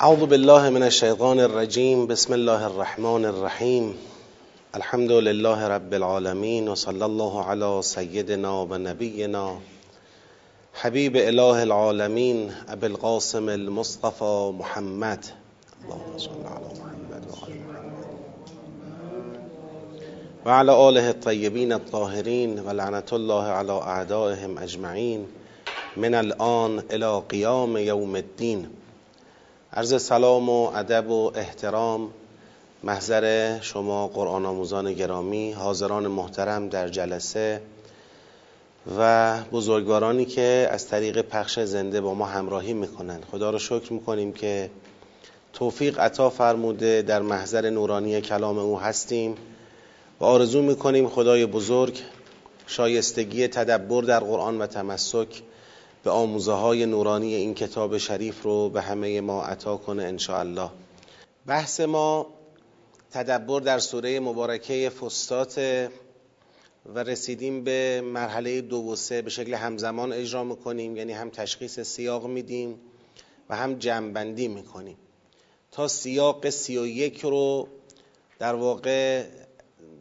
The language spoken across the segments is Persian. اعوذ بالله من الشیطان الرجیم. بسم الله الرحمن الرحیم. الحمد لله رب العالمین و صلی الله علی سیدنا و نبینا حبیب اله العالمین ابی القاسم المصطفى محمد. اللهم صل علی محمد و آل محمد و علی آله الطیبین الطاهرین و لعنت الله علی اعدائهم اجمعین من الان الی قیام یوم الدین. عرض سلام و ادب و احترام محضر شما قرآن آموزان گرامی، حاضران محترم در جلسه و بزرگوارانی که از طریق پخش زنده با ما همراهی میکنند. خدا رو شکر میکنیم که توفیق عطا فرموده در محضر نورانی کلام او هستیم و آرزو میکنیم خدای بزرگ شایستگی تدبر در قرآن و تمسک به آموزه های نورانی این کتاب شریف رو به همه ما عطا کنه انشاءالله. بحث ما تدبر در سوره مبارکه فستات و رسیدیم به مرحله 2 و 3. به شکل همزمان اجرا میکنیم، یعنی هم تشخیص سیاق میدیم و هم جمع‌بندی میکنیم تا سیاق 31 رو در واقع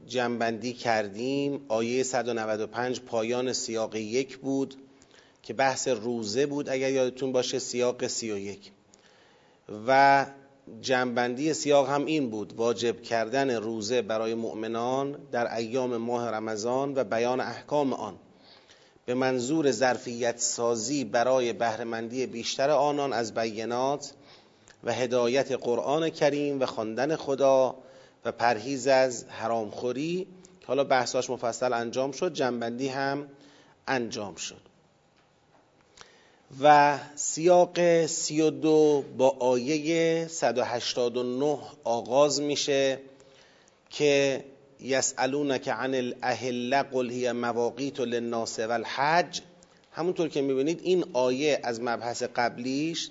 جمع‌بندی کردیم. آیه 195 پایان سیاق 1 بود که بحث روزه بود اگر یادتون باشه، سیاق 31، و جمع‌بندی سیاق هم این بود: واجب کردن روزه برای مؤمنان در ایام ماه رمضان و بیان احکام آن به منظور ظرفیت سازی برای بهره‌مندی بیشتر آنان از بینات و هدایت قرآن کریم و خواندن خدا و پرهیز از حرامخوری، که حالا بحثاش مفصل انجام شد، جمع‌بندی هم انجام شد. و سیاق 32 با آیه 189 آغاز میشه که یسألونک عن الاهل قل هی مواقیت للناس والحج. همونطور که میبینید این آیه از مبحث قبلیش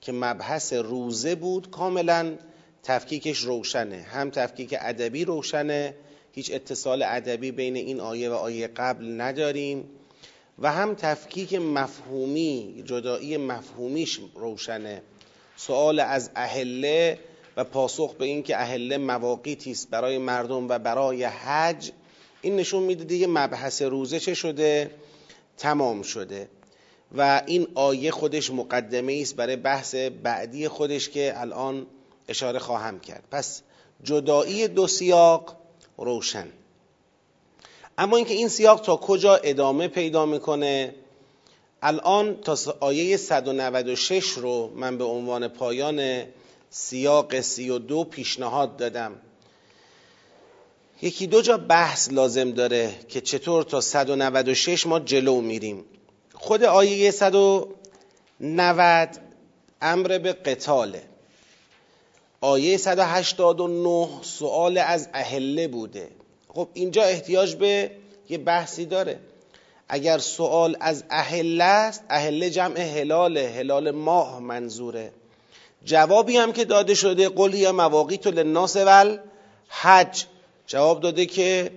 که مبحث روزه بود کاملا تفکیکش روشنه، هم تفکیک ادبی روشنه، هیچ اتصال ادبی بین این آیه و آیه قبل نداریم، و هم تفکیک مفهومی، جدایی مفهومیش روشنه. سؤال از اهله و پاسخ به این که اهله مواقیتی است برای مردم و برای حج، این نشون میده دیگه مبحث روزه چه شده، تمام شده. و این آیه خودش مقدمه است برای بحث بعدی خودش که الان اشاره خواهم کرد. پس جدایی 2 سیاق روشن. اما اینکه این سیاق تا کجا ادامه پیدا میکنه، الان تا آیه 196 رو من به عنوان پایان سیاق 32 پیشنهاد دادم. یکی 2 جا بحث لازم داره که چطور تا 196 ما جلو میریم. خود آیه 190 امر به قتاله، آیه 189 سؤال از اهله بوده. خب اینجا احتیاج به یه بحثی داره. اگر سوال از اهل است، اهل جمع هلاله، هلال ماه منظوره. جوابی هم که داده شده قل هی مواقیت للناس والحج، جواب داده که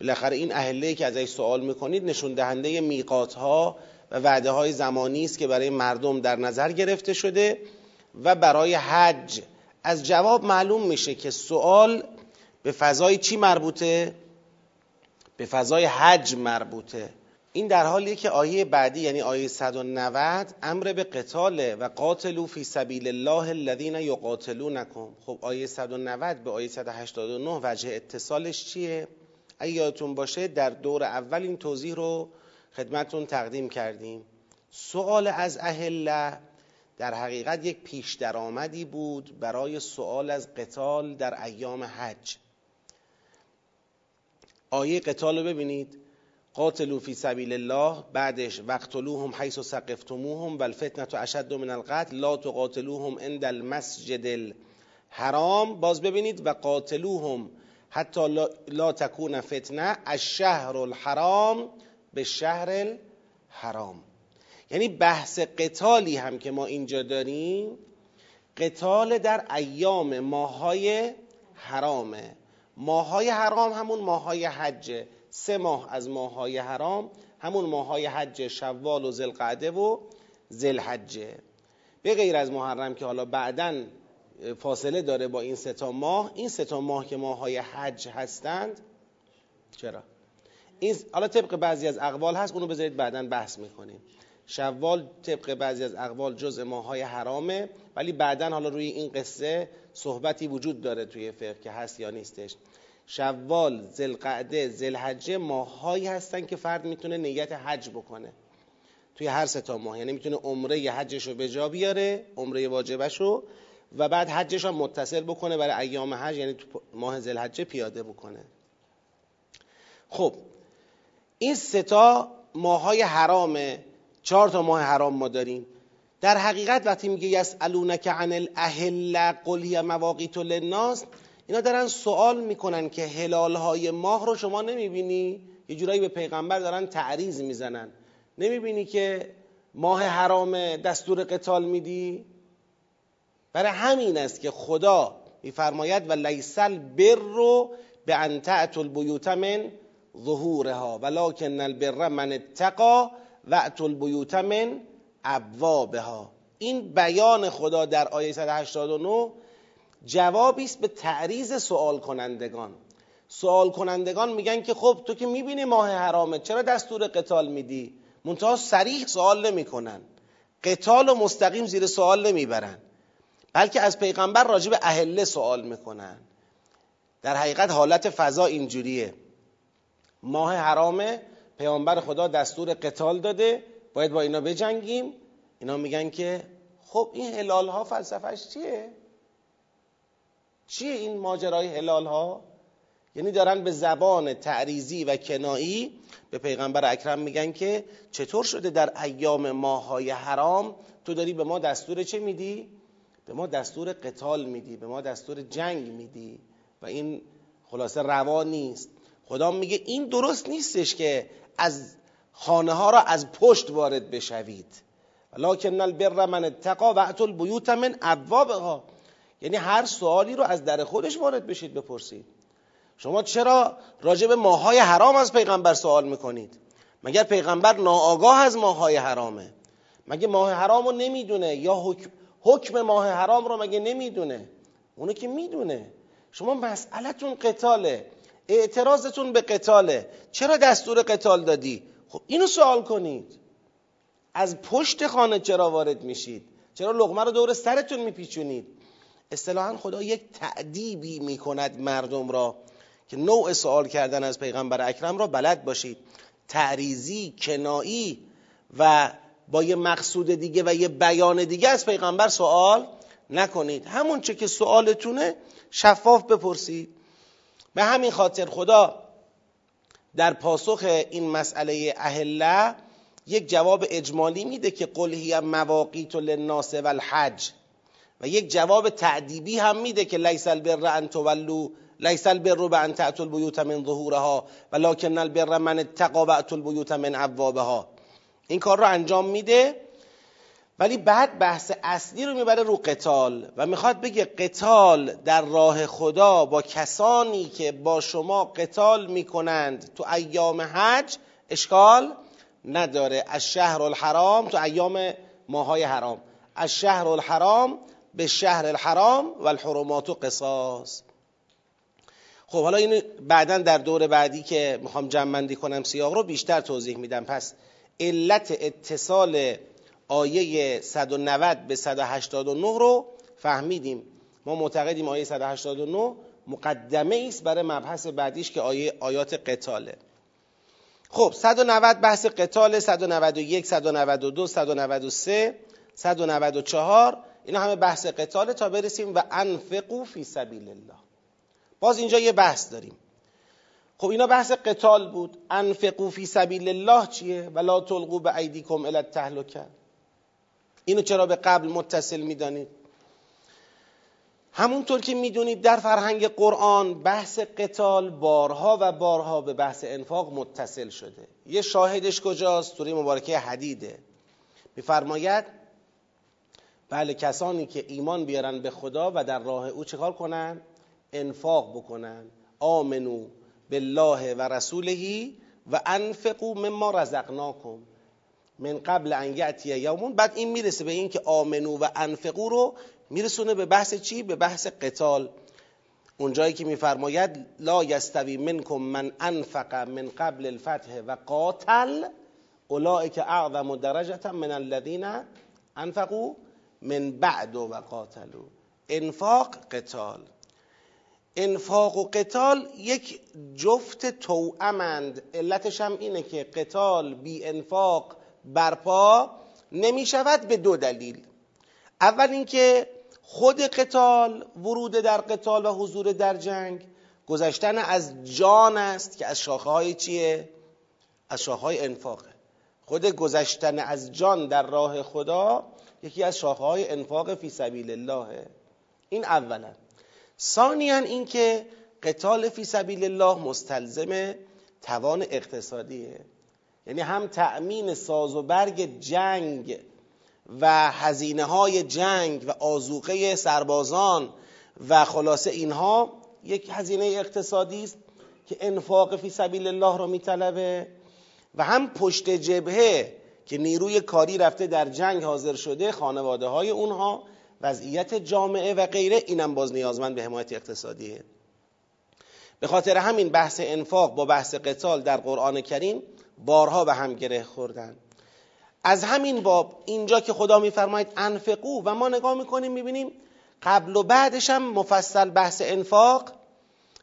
بالاخره این اهله‌ای که ازش سوال میکنید نشون دهنده میقات ها و وعده های زمانی است که برای مردم در نظر گرفته شده و برای حج. از جواب معلوم میشه که سوال به فضای چی مربوطه؟ به فضای حج مربوطه. این در حالیه که آیه بعدی، یعنی آیه 190، امر به قتاله و قاتلو فی سبیل الله الذین یقاتلونکم. خب آیه 190 به آیه 189 وجه اتصالش چیه؟ اگه یادتون باشه در دور اول این توضیح رو خدمتون تقدیم کردیم. سؤال از اهل در حقیقت یک پیش درآمدی بود برای سؤال از قتال در ایام حج. آیه قتال رو ببینید: قاتلو فی سبیل الله، بعدش وقتلوهم حیث ثقفتموهم والفتنة اشد من القتل لا تقاتلوهم عند المسجد الحرام. باز ببینید: و قاتلوهم حتی لا تکون فتنه الشهر الحرام به شهر الحرام. یعنی بحث قتالی هم که ما اینجا داریم، قتال در ایام ماهای حرامه. ماهای حرام همون ماهای حجه. 3 ماه از ماهای حرام همون ماهای حجه، شوال و ذوالقعده و ذوالحجه. به غیر از محرم که حالا بعداً فاصله داره با این 3 ماه، این 3 ماه که ماه‌های حج هستند، چرا این حالا طبق بعضی از اقوال هست، اونو بذارید بعداً بحث می‌کنیم. شوال طبق بعضی از اقوال جزء ماه‌های حرامه، ولی بعداً حالا روی این قصه صحبتی وجود داره توی فقه که هست یا نیستش. شوال، ذوالقعده، ذوالحجه ماه‌هایی هستن که فرد میتونه نیت حج بکنه توی هر 3 ماه، یعنی میتونه عمره حجش رو به جا بیاره، عمره واجبش رو، و بعد حجش رو متصل بکنه برای ایام حج، یعنی تو ماه ذوالحجه پیاده بکنه. خب این 3 ماه‌های حرامه، 4 ماه حرام ما داریم. در حقیقت وقتی میگه یسالونک عن الاهل قل هی مواقیت للناس، اینا دارن سوال میکنن که هلالهای ماه رو شما نمیبینی؟ یه جورایی به پیغمبر دارن تعریض میزنن، نمیبینی که ماه حرامه دستور قتال میدی؟ برای همین است که خدا میفرماید و لیسل بر رو به انتعت البیوت من ظهورها ولکن البر من اتقا و اتوا البیوت من ابوابها. این بیان خدا در آیه 189 جوابی است به تعریض سوال کنندگان. سوال کنندگان میگن که خب تو که میبینی ماه حرامه، چرا دستور قتال میدی؟ منتها صریح سوال نمیکنن، قتال و مستقیم زیر سوال نمیبرن، بلکه از پیغمبر راجع به اهل سوال میکنن. در حقیقت حالت فضا اینجوریه، ماه حرامه، پیامبر خدا دستور قتال داده، باید با اینا بجنگیم، اینا میگن که خب این هلال ها فلسفهش چیه؟ چیه این ماجرای هلال ها؟ یعنی دارن به زبان تعریضی و کنایی به پیغمبر اکرم میگن که چطور شده در ایام ماهای حرام تو داری به ما دستور چه میدی؟ به ما دستور قتال میدی، به ما دستور جنگ میدی، و این خلاصه روا نیست. خدا میگه این درست نیستش که از خانه ها را از پشت وارد بشوید. ولکن البر من اتقا و اتوا البیوت من ابوابها، یعنی هر سوالی رو از در خودش وارد بشید بپرسید. شما چرا راجع به ماهای حرام از پیغمبر سوال میکنید؟ مگر پیغمبر ناآگاه از ماهای حرامه؟ مگه ماه حرام رو نمیدونه؟ یا حکم ماه حرام رو مگه نمیدونه؟ اونو که میدونه. شما مسئلتون قتاله، اعتراضتون به قتاله، چرا دستور قتال دادی؟ خب اینو سوال کنید. از پشت خانه چرا وارد میشید؟ چرا لقمه رو دور سرتون میپیچونید؟ اصطلاحاً خدا یک تأدیبی میکند مردم را که نوع سوال کردن از پیغمبر اکرم را بلد باشید. تعریضی، کنایی و با یه مقصود دیگه و یه بیان دیگه از پیغمبر سوال نکنید. همون چه که سوالتونه شفاف بپرسید. به همین خاطر خدا در پاسخ این مسئله اهله یک جواب اجمالی میده که قل هی مواقیت للناس والحج، و یک جواب تعدیبی هم میده که لیس البر ان تولوا لیس البر بان تأتوا البیوت من ظهورها ولکن البر من اتقى و اتوا البیوت من ابوابها. این کار رو انجام میده، ولی بعد بحث اصلی رو میبره رو قتال و میخواد بگه قتال در راه خدا با کسانی که با شما قتال میکنند تو ایام حج اشکال نداره. از شهر الحرام، تو ایام ماهای حرام، از شهر الحرام به شهر الحرام و الحرمات و قصاص. خب حالا اینو بعداً در دور بعدی که میخوام جمع‌بندی کنم سیاق رو بیشتر توضیح میدم. پس علت اتصال آیه 190 به 189 رو فهمیدیم. ما معتقدیم آیه 189 مقدمه ایست برای مبحث بعدیش که آیات قتاله. خب 190 بحث قتاله، 191، 192، 193، 194 اینا همه بحث قتاله تا برسیم و انفقوا فی سبیل الله. باز اینجا یه بحث داریم. خب اینا بحث قتال بود. انفقوا فی سبیل الله چیه؟ ولا تلقوا بایدیکم الی التهلکه. اینو چرا به قبل متصل میدانید؟ همونطور که میدونید در فرهنگ قرآن بحث قتال بارها و بارها به بحث انفاق متصل شده. یه شاهدش کجاست؟ سوره مبارکه حدیده. میفرماید بله کسانی که ایمان بیارن به خدا و در راه او چکار کنن؟ انفاق بکنن. آمنو بالله و رسوله و انفقوا مما رزقناکم من قبل ان یاتی یومون، بعد این میرسه به این که آمنو و انفقو رو میرسونه به بحث چی؟ به بحث قتال. اونجایی که میفرماید لا یستوی منکم من انفق من قبل الفتح و قاتل اولئک اعظم درجه من الذین انفقوا من بعد و قاتلوا. انفاق، قتال. انفاق و قتال یک جفت توأمند. علتش هم اینه که قتال بی انفاق برپا نمی شود به دو دلیل. اول اینکه خود قتال، ورود در قتال و حضور در جنگ، گذشتن از جان است که از شاخه های چیه؟ از شاخه های انفاقه. خود گذشتن از جان در راه خدا یکی از شاخه های انفاق فی سبیل الله. این اولا. ثانیاً این که قتال فی سبیل الله مستلزم توان اقتصادیه، یعنی هم تأمین ساز و برگ جنگ و هزینه های جنگ و آذوقه سربازان و خلاصه اینها یک هزینه اقتصادی است که انفاق فی سبیل الله را میطلبه، و هم پشت جبهه که نیروی کاری رفته در جنگ حاضر شده، خانواده های اونها، وضعیت جامعه و غیره، اینم باز نیازمند به حمایت اقتصادیه. به خاطر همین بحث انفاق با بحث قتال در قرآن کریم بارها به هم گره خوردن. از همین باب اینجا که خدا میفرماید انفقوا و ما نگاه میکنیم میبینیم قبل و بعدش هم مفصل بحث انفاق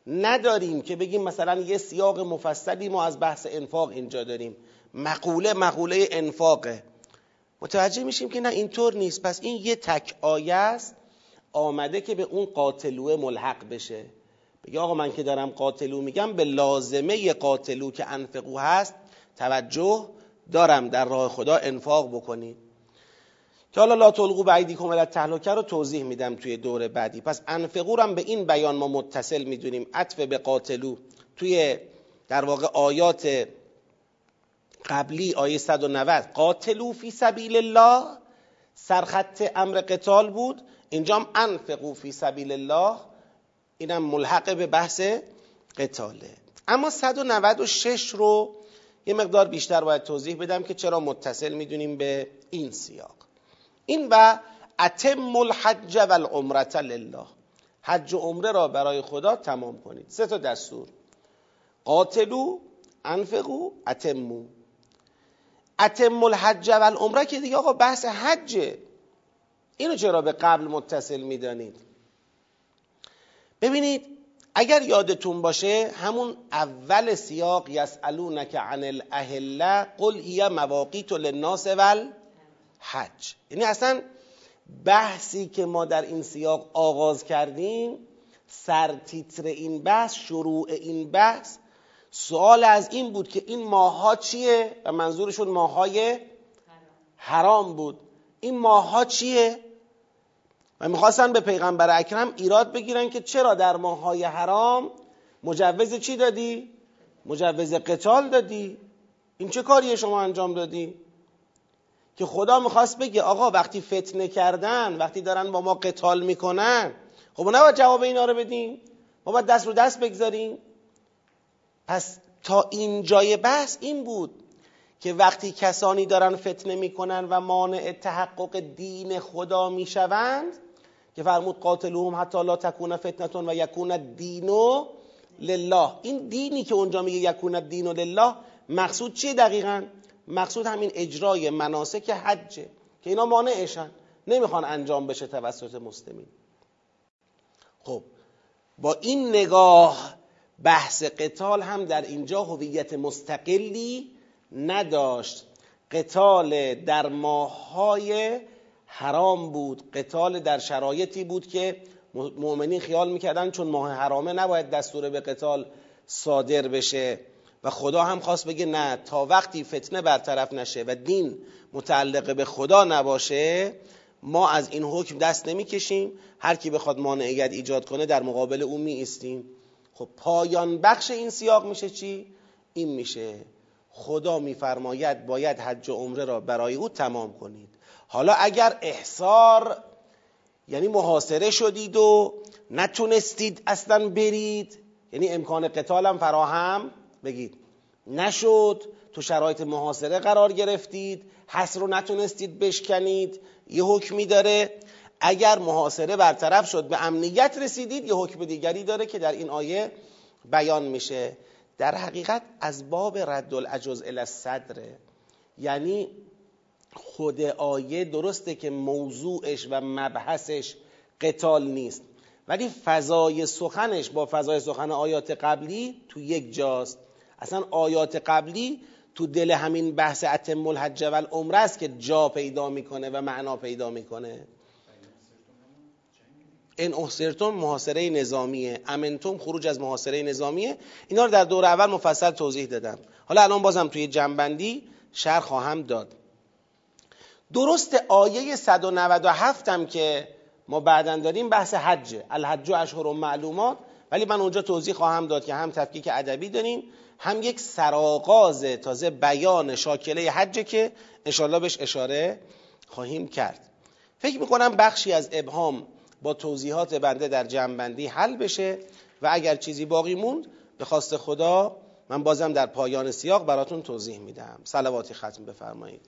نداریم که بگیم مثلا یه سیاق مفصلی ما از بحث انفاق اینجا داریم، مقوله انفاقه. متوجه میشیم که نه، اینطور نیست. پس این یه تک آیه است آمده که به اون قاتلوه ملحق بشه، بگه آقا من که دارم قاتلو میگم به لازمه قاتلو که انفقو هست توجه دارم، در راه خدا انفاق بکنید. که حالا لا تلقوا بایدیکم الی التهلکه رو توضیح میدم توی دوره بعدی. پس انفقو رو هم به این بیان ما متصل میدونیم، عطف به قاتلو. توی در واقع آیات قبلی، آیه 190 قاتلو فی سبیل الله سرخط امر قتال بود، اینجا هم انفقو فی سبیل الله، اینم ملحق به بحث قتاله. اما 196 رو یه مقدار بیشتر باید توضیح بدم که چرا متصل میدونیم به این سیاق. این و اتم الحج و العمرة لله، حج و عمره را برای خدا تمام کنید. سه تا دستور: قاتلو، انفقو، اتمو. اتم الحج و العمره که دیگه آقا بحث حجه، اینو چرا به قبل متصل میدانید؟ ببینید اگر یادتون باشه همون اول سیاق یسألونک عن الاهله قل هی مواقیت للناس والحج، یعنی اصلا بحثی که ما در این سیاق آغاز کردیم، سرتیتر این بحث، شروع این بحث، سوال از این بود که این ماه‌ها چیه؟ و منظورشون ماه‌های حرام بود. این ماه‌ها چیه؟ و میخواستن به پیغمبر اکرم ایراد بگیرن که چرا در ماه‌های حرام مجوز چی دادی؟ مجوز قتال دادی؟ این چه کاریه شما انجام دادی؟ که خدا میخواست بگه آقا وقتی فتنه کردن، وقتی دارن با ما قتال میکنن، خب ما نباید جواب اینا رو بدیم، ما باید دست رو دست بگذاریم. پس تا اینجای بحث این بود که وقتی کسانی دارن فتنه میکنن و مانع تحقق دین خدا میشوند، که فرمود قاتلوهم حتی لا تکون فتنتون و یکون الدینو لله. این دینی که اونجا میگه یکون الدینو لله، مقصود چیه دقیقا؟ مقصود همین اجرای مناسک حجه که اینا مانعشن، نمیخوان انجام بشه توسط مسلمین. خب با این نگاه بحث قتال هم در اینجا هویت مستقلی نداشت. قتال در ماه‌های حرام بود، قتال در شرایطی بود که مؤمنین خیال میکردن چون ماه حرامه نباید دستور به قتال صادر بشه، و خدا هم خواست بگه نه، تا وقتی فتنه برطرف نشه و دین متعلق به خدا نباشه ما از این حکم دست نمیکشیم، هر کی بخواد مانعیت ایجاد کنه در مقابل اون می ایستیم. خب پایان بخش این سیاق میشه چی؟ این میشه خدا میفرماید باید حج و عمره را برای او تمام کنید. حالا اگر احصار یعنی محاصره شدید و نتونستید اصلا برید، یعنی امکان قتال هم فراهم بگید نشد، تو شرایط محاصره قرار گرفتید، حصر رو نتونستید بشکنید، یه حکمی داره. اگر محاصره برطرف شد به امنیت رسیدید، یه حکم دیگری داره که در این آیه بیان میشه. در حقیقت از باب رد العجز الی الصدر، یعنی خود آیه درسته که موضوعش و مبحثش قتال نیست، ولی فضای سخنش با فضای سخن آیات قبلی تو یک جاست. اصلا آیات قبلی تو دل همین بحث اتم الحج و العمره است که جا پیدا میکنه و معنا پیدا میکنه. این احصرتم محاصره نظامیه، امنتم خروج از محاصره نظامیه. اینا رو در دور اول مفصل توضیح دادم، حالا الان بازم توی جنبندی شرح خواهم داد. درست آیه 197 هم که ما بعداً داریم بحث حجه، الحج و اشهر و معلومات، ولی من اونجا توضیح خواهم داد که هم تفکیک ادبی داریم، هم یک سرآغاز تازه بیان شاکله حج که انشالله بهش اشاره خواهیم کرد. فکر میکنم بخشی از ابهام با توضیحات بنده در جمع‌بندی حل بشه و اگر چیزی باقی موند به خواست خدا من بازم در پایان سیاق براتون توضیح میدم. صلواتی ختم بفرمایید.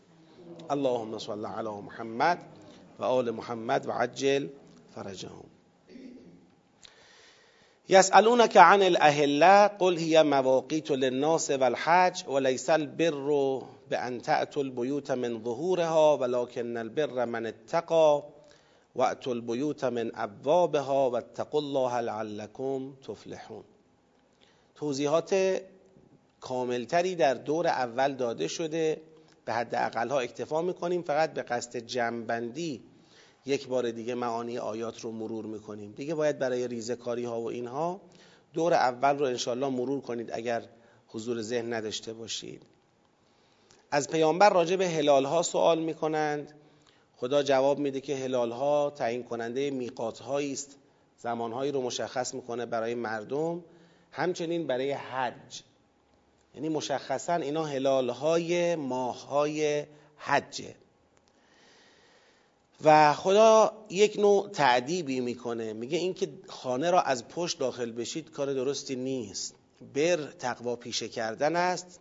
اللهم صل علی محمد و آل محمد و عجل فرجهم. یسألونک عن الاهله قل هی مواقیت للناس والحج ولیس البر بأن تأتوا البیوت من ظهورها ولکن البر من اتقى وأتوا البیوت من ابوابها واتقوا الله لعلكم تفلحون. توضیحات کاملتری در دور اول داده شده، به حد اقلها اکتفا میکنیم، فقط به قصد جمع‌بندی یک بار دیگه معانی آیات رو مرور میکنیم. دیگه باید برای ریزه‌کاری ها و اینها دور اول رو انشالله مرور کنید اگر حضور ذهن نداشته باشید. از پیامبر راجع به هلال ها سوال میکنند، خدا جواب میده که هلال ها تعیین کننده میقات هایی است، زمان هایی رو مشخص میکنه برای مردم، همچنین برای حج. یعنی مشخصا اینا هلال های ماه های حجه و خدا یک نوع تعذیبی میکنه، میگه اینکه خانه را از پشت داخل بشید کار درستی نیست، بر تقوا پیشه کردن است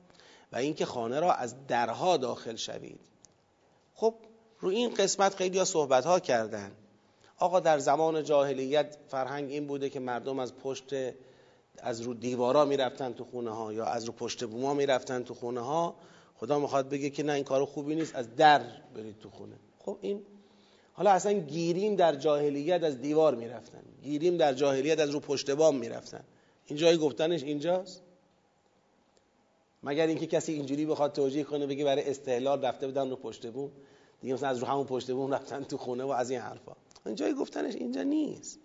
و اینکه خانه را از درها داخل شوید. خب روی این قسمت خیلی ها صحبت ها کردن، آقا در زمان جاهلیت فرهنگ این بوده که مردم از رو دیوارا میرفتن تو خونه ها یا از رو پشت بوما میرفتن تو خونه ها. خدا میخواد بگه که نه، این کارو خوبی نیست، از در برید تو خونه. خب این حالا اصلا گیریم در جاهلیت از دیوار میرفتن، گیریم در جاهلیت از رو پشت بام میرفتن، این جایی گفتنش اینجاست؟ مگر اینکه کسی اینجوری بخواد توجیه کنه بگه برای استحلال رفته بودن رو پشت بوم، دیگه مثلا از رو همون پشت بوم رفتن تو خونه و از این حرفا. این جایی گفتنش اینجا نیست،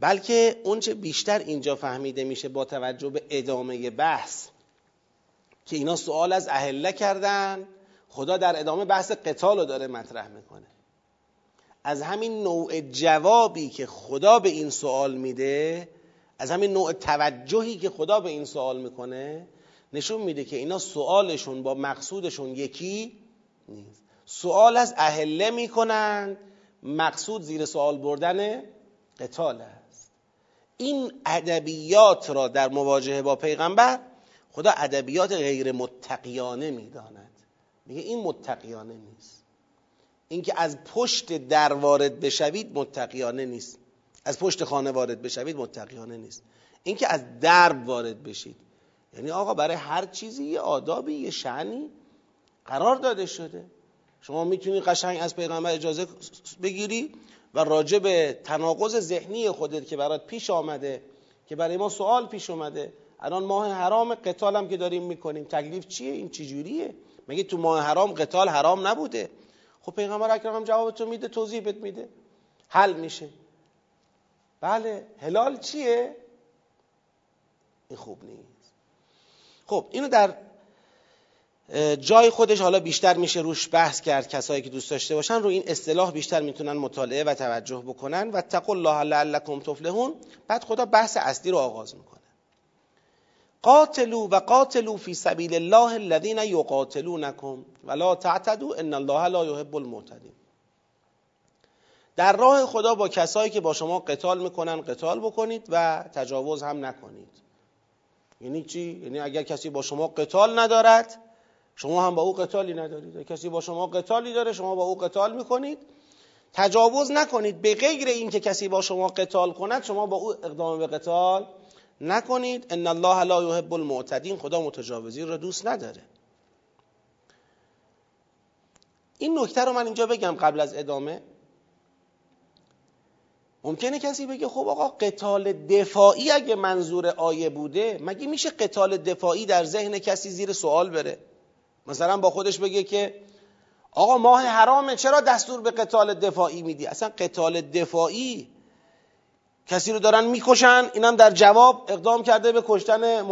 بلکه اون چه بیشتر اینجا فهمیده میشه با توجه به ادامه بحث که اینا سوال از اهله کردن، خدا در ادامه بحث قتال رو داره مطرح میکنه. از همین نوع جوابی که خدا به این سوال میده، از همین نوع توجهی که خدا به این سوال میکنه، نشون میده که اینا سوالشون با مقصودشون یکی نیست. سوال از اهله میکنن، مقصود زیر سوال بردن قتال است. این ادبیات را در مواجهه با پیغمبر خدا ادبیات غیر متقیانه میداند، میگه این متقیانه نیست، اینکه از پشت در وارد بشوید متقیانه نیست، از پشت خانه وارد بشوید متقیانه نیست، اینکه از درب وارد بشید. یعنی آقا برای هر چیزی یه آدابی یه شأنی قرار داده شده. شما میتونی قشنگ از پیغمبر اجازه بگیری و راجع به تناقض ذهنی خودت که برات پیش آمده، که برای ما سوال پیش اومده، الان ماه حرام قتال هم که داریم میکنیم، تکلیف چیه؟ این چجوریه؟ مگه تو ماه حرام قتال حرام نبوده؟ خب پیغمبر اکرم هم جوابتو میده، توضیح بهت میده، حل میشه. بله هلال چیه؟ این خوب نیست. خب اینو در جای خودش حالا بیشتر میشه روش بحث کرد، کسایی که دوست داشته باشن رو این اصطلاح بیشتر میتونن مطالعه و توجه بکنن. واتقوا الله لعلکم تفلحون. بعد خدا بحث اصلی رو آغاز میکنه. قاتلوا و قاتلوا فی سبیل الله الذین یقاتلونکم ولا تعتدوا ان الله لا یحب المعتدین. در راه خدا با کسایی که با شما قتال میکنن قتال بکنید و تجاوز هم نکنید. یعنی چی؟ یعنی اگر کسی با شما قتال ندارد شما هم با او قتالی ندارید، اگر کسی با شما قتالی داره شما با او قتال میکنید. تجاوز نکنید، به غیر این که کسی با شما قتال کند شما با او اقدام به قتال نکنید. ان الله لا يحب المعتدین، خدا متجاوزین را دوست نداره. این نکته رو من اینجا بگم قبل از ادامه. ممکنه کسی بگه خب آقا قتال دفاعی اگه منظور آیه بوده مگه میشه قتال دفاعی در ذهن کسی زیر سوال بره؟ مثلا با خودش بگه که آقا ماه حرامه چرا دستور به قتال دفاعی میدی؟ اصلا قتال دفاعی کسی رو دارن میکشن، اینم در جواب اقدام کرده به کشتن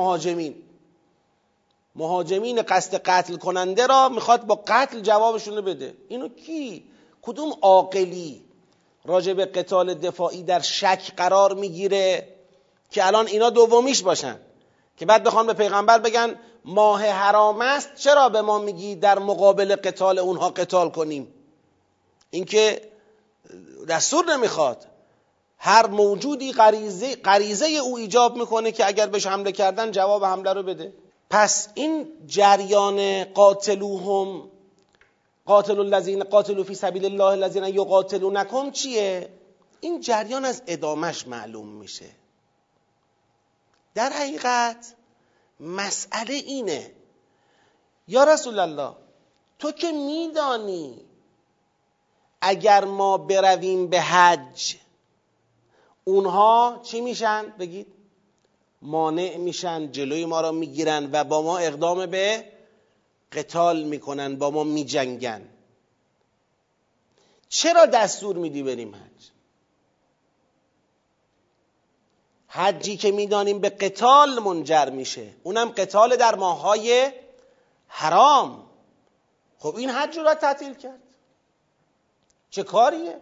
مهاجمین قصد قتل کننده را میخواد با قتل جوابشون رو بده. اینو کی، کدوم عاقلی راجع به قتال دفاعی در شک قرار میگیره که الان اینا دومیش باشن که بعد بخوان به پیغمبر بگن ماه حرام است چرا به ما میگی در مقابل قتال اونها قتال کنیم؟ این که دستور نمیخواد، هر موجودی غریزه او ایجاب میکنه که اگر بهش حمله کردن جواب حمله رو بده. پس این جریان قاتلوهم قاتل الذین قاتلوا فی سبیل الله الذین یقاتلونکم چیه؟ این جریان از ادامش معلوم میشه. در حقیقت مسئله اینه یا رسول الله تو که میدانی اگر ما برویم به حج اونها چی میشن؟ بگید مانع میشن، جلوی ما را میگیرن و با ما اقدام به قتال میکنن، با ما میجنگن، چرا دستور میدی بریم حج؟ حجی که میدانیم به قتال منجر میشه، اونم قتال در ماه‌های حرام، خب این حج رو تعطیل کرد، چه کاریه؟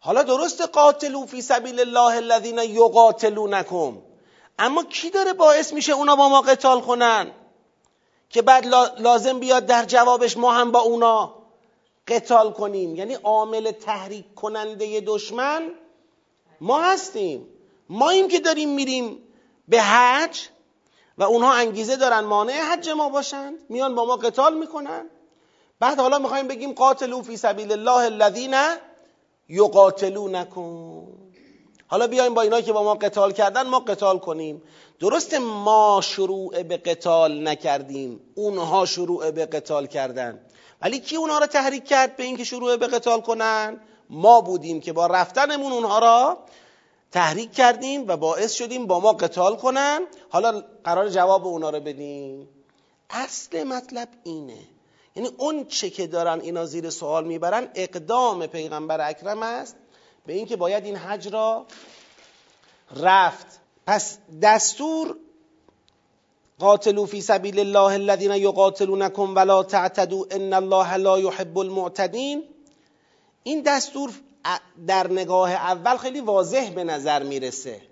حالا درست قاتلو فی سبیل الله الذین یقاتلونکم، اما کی داره باعث میشه اونا با ما قتال کنن که بعد لازم بیاد در جوابش ما هم با اونا قتال کنیم؟ یعنی عامل تحریک کننده دشمن ما هستیم، ما این که داریم میریم به حج و اونها انگیزه دارن مانع حج ما باشند، میان با ما قتال میکنن، بعد حالا میخوایم بگیم قاتلو فی سبیل الله الذین یقاتلونکم، حالا بیایم با اینا که با ما قتال کردن ما قتال کنیم. درست ما شروع به قتال نکردیم، اونها شروع به قتال کردن، ولی کی اونها را تحریک کرد به اینکه شروع به قتال کنن؟ ما بودیم که با رفتنمون اونها را تحریک کردیم و باعث شدیم با ما قتال کنن، حالا قرار جواب اونا رو بدیم. اصل مطلب اینه، یعنی اون چه که دارن اینا زیر سوال میبرن اقدام پیغمبر اکرم است به این که باید این حج را رفت. پس دستور قاتلوا فی سبیل الله الذین یقاتلونکم ولا تعتدوا ان الله لا يحب المعتدین، این دستور در نگاه اول خیلی واضح به نظر میرسه،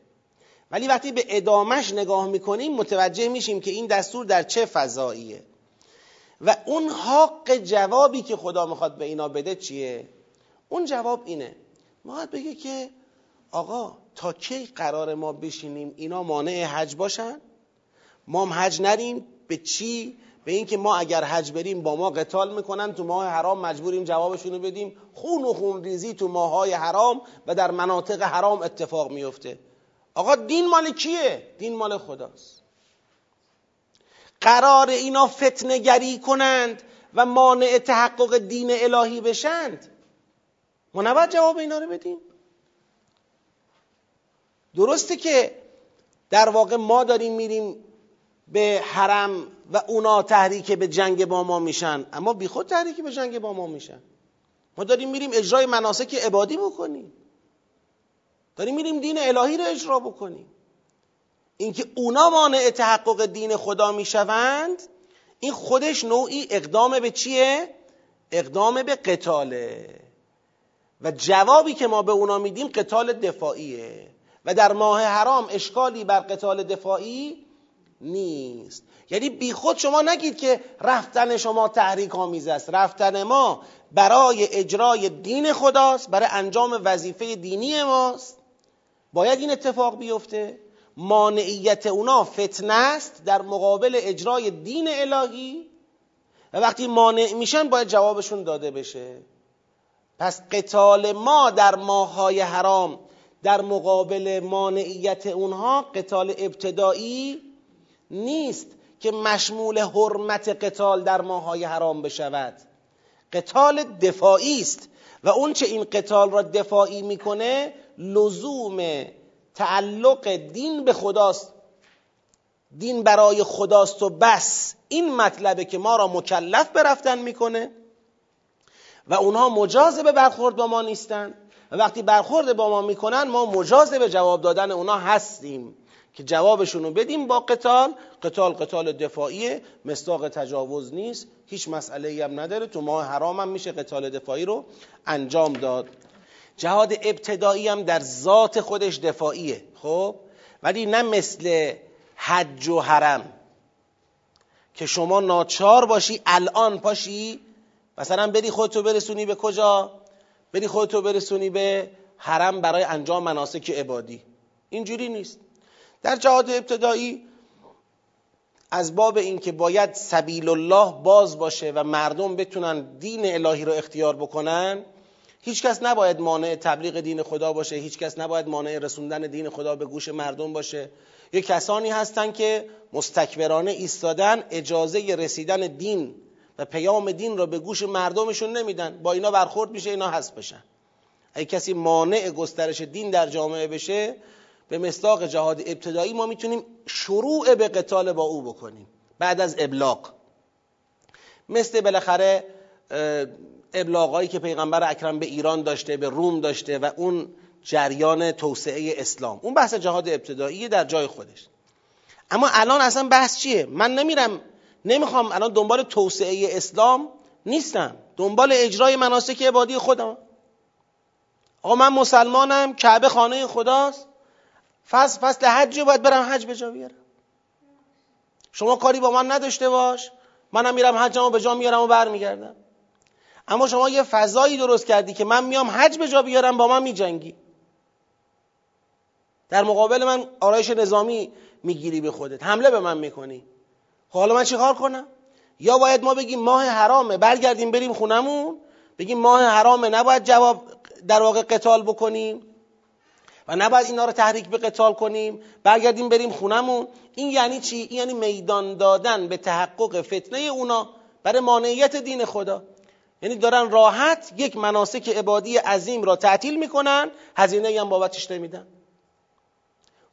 ولی وقتی به ادامش نگاه میکنیم متوجه میشیم که این دستور در چه فضاییه و اون حق جوابی که خدا میخواد به اینا بده چیه. اون جواب اینه، میخواد بگه که آقا تا کی قرار ما بشینیم اینا مانع حج باشن، ما هم حج نریم؟ به چی؟ به این که ما اگر حج بریم با ما قتال میکنن، تو ماه حرام مجبوریم جوابشونو بدیم، خون و خونریزی تو ماهای حرام و در مناطق حرام اتفاق میفته. آقا دین مال کیه؟ دین مال خداست. قرار اینا فتنه گری کنند و مانع تحقق دین الهی بشند، ما نباید جواب اینا رو بدیم؟ درسته که در واقع ما داریم میریم به حرم و اونا تحریک به جنگ با ما میشن، اما بی خود تحریک به جنگ با ما میشن. ما داریم میریم اجرای مناسک عبادی بکنیم، داریم میریم دین الهی رو اجرا بکنیم. اینکه اونا مانع تحقق دین خدا میشوند این خودش نوعی اقدام به چیه؟ اقدام به قتاله و جوابی که ما به اونا میدیم قتال دفاعیه و در ماه حرام اشکالی بر قتال دفاعی نیست. یعنی بی خود شما نگید که رفتن شما تحریک آمیز است، رفتن ما برای اجرای دین خداست، برای انجام وظیفه دینی ماست، باید این اتفاق بیفته، مانعیت اونا فتنه است در مقابل اجرای دین الهی و وقتی مانع میشن باید جوابشون داده بشه. پس قتال ما در ماه‌های حرام در مقابل مانعیت اونها قتال ابتدایی نیست که مشمول حرمت قتال در ماه‌های حرام بشود. قتال دفاعی است و اون چه این قتال را دفاعی میکنه لزوم تعلق دین به خداست، دین برای خداست و بس. این مطلبه که ما را مکلف به رفتن میکنه و اونها مجاز به برخورد با ما نیستن و وقتی برخورد با ما میکنن ما مجاز به جواب دادن اونها هستیم که جوابشونو بدیم با قتال. قتال دفاعیه، مصداق تجاوز نیست، هیچ مسئله‌ای هم نداره. تو ماه حرام هم میشه قتال دفاعی رو انجام داد. جهاد ابتدایی هم در ذات خودش دفاعیه، خب، ولی نه مثل حج و حرم که شما ناچار باشی الان پاشی مثلا بری خودتو برسونی به کجا؟ بری خودتو برسونی به حرم برای انجام مناسک عبادی. اینجوری نیست. در جهاد ابتدایی از باب این که باید سبیل الله باز باشه و مردم بتونن دین الهی رو اختیار بکنن، هیچکس نباید مانع تبلیغ دین خدا باشه، هیچکس نباید مانع رسوندن دین خدا به گوش مردم باشه. یه کسانی هستن که مستکبرانه ایستادن، اجازه رسیدن دین و پیام دین را به گوش مردمشون نمیدن، با اینا برخورد میشه، اینا حذف بشن. اگه کسی مانع گسترش دین در جامعه بشه، به مصداق جهاد ابتدایی ما میتونیم شروع به قتال با او بکنیم بعد از ابلاغ، مثل بالاخره ابلاغایی که پیغمبر اکرم به ایران داشته، به روم داشته و اون جریان توسعه اسلام. اون بحث جهاد ابتدایی در جای خودش. اما الان اصلا بحث چیه؟ من نمیخوام الان دنبال توسعه اسلام نیستم، دنبال اجرای مناسک عبادی خودم. آقا من مسلمانم، کعبه خانه خداست، فصل حج باید برم حج به جا بیارم، شما کاری با من نداشته باش، منم میرم حجمو به جا میارم و برمیگردم. اما شما یه فضایی درست کردی که من میام حج به جا بیارم، با من میجنگی، در مقابل من آرایش نظامی میگیری به خودت، حمله به من میکنی. حالا من چیکار کنم؟ یا باید ما بگیم ماه حرامه برگردیم بریم خونمون بگیم ماه حرامه، نباید جواب در واقع قتال بکنیم و نباید اینا رو تحریک به قتال کنیم، برگردیم بریم خونمون. این یعنی چی؟ این یعنی میدان دادن به تحقق فتنه اونا برای مانعیت دین خدا. یعنی دارن راحت یک مناسک عبادی عظیم را تعطیل میکنن، هزینه هم بابتش نمیدن.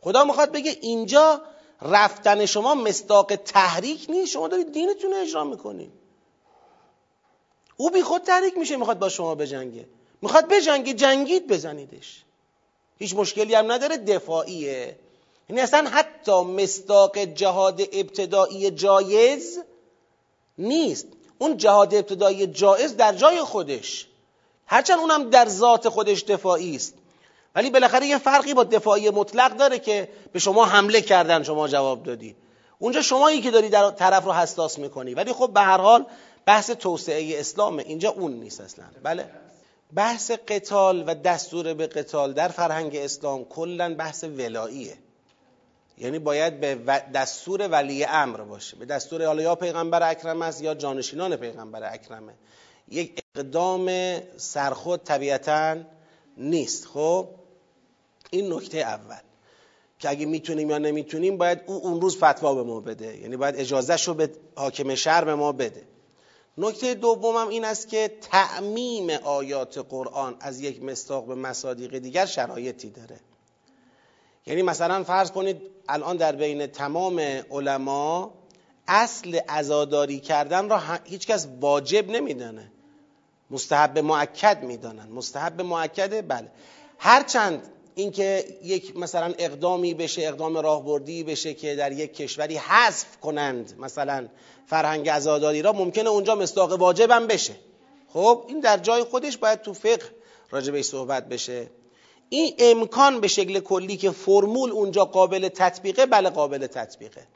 خدا میخواد بگه اینجا رفتن شما مصداق تحریک نیست، شما دارید دینتون رو اجرا میکنید. او بی خود تحریک میشه، میخواد با شما بجنگه. میخواد بجنگه، جنگید، بزنیدش، هیچ مشکلی هم نداره، دفاعیه. یعنی اصلا حتی مصداق جهاد ابتدایی جایز نیست. اون جهاد ابتدایی جایز در جای خودش، هرچند اونم در ذات خودش دفاعی است، ولی بالاخره یه فرقی با دفاعی مطلق داره که به شما حمله کردن، شما جواب دادی، اونجا شمایی که داری در طرف رو حساس میکنی. ولی خب به هر حال بحث توسعه اسلامه، اینجا اون نیست اصلا. بله، بحث قتال و دستور به قتال در فرهنگ اسلام کلا بحث ولاییه، یعنی باید به دستور ولی امر باشه، به دستور حالا یا پیغمبر اکرم است یا جانشینان پیغمبر اکرمه. یک اقدام سرخود طبیعتاً نیست. خب این نکته اول که اگه میتونیم یا نمیتونیم باید او اون روز فتوا به ما بده، یعنی باید اجازهشو به حاکم شهر به ما بده. نکته دومم این است که تعمیم آیات قرآن از یک مصداق به مصادیق دیگر شرایطی داره. یعنی مثلا فرض کنید الان در بین تمام علما اصل عزاداری کردن را هیچکس واجب نمیدانه، مستحب مؤکد میدانن. مستحب مؤکده، بله، هرچند اینکه یک مثلا اقدامی بشه، اقدام راهبردی بشه که در یک کشوری حذف کنند مثلا فرهنگ عزاداری را، ممکنه اونجا مصداق واجب هم بشه. خب این در جای خودش باید تو فقه راجع بهش صحبت بشه. این امکان به شکل کلی که فرمول اونجا قابل تطبیقه، بله قابل تطبیقه،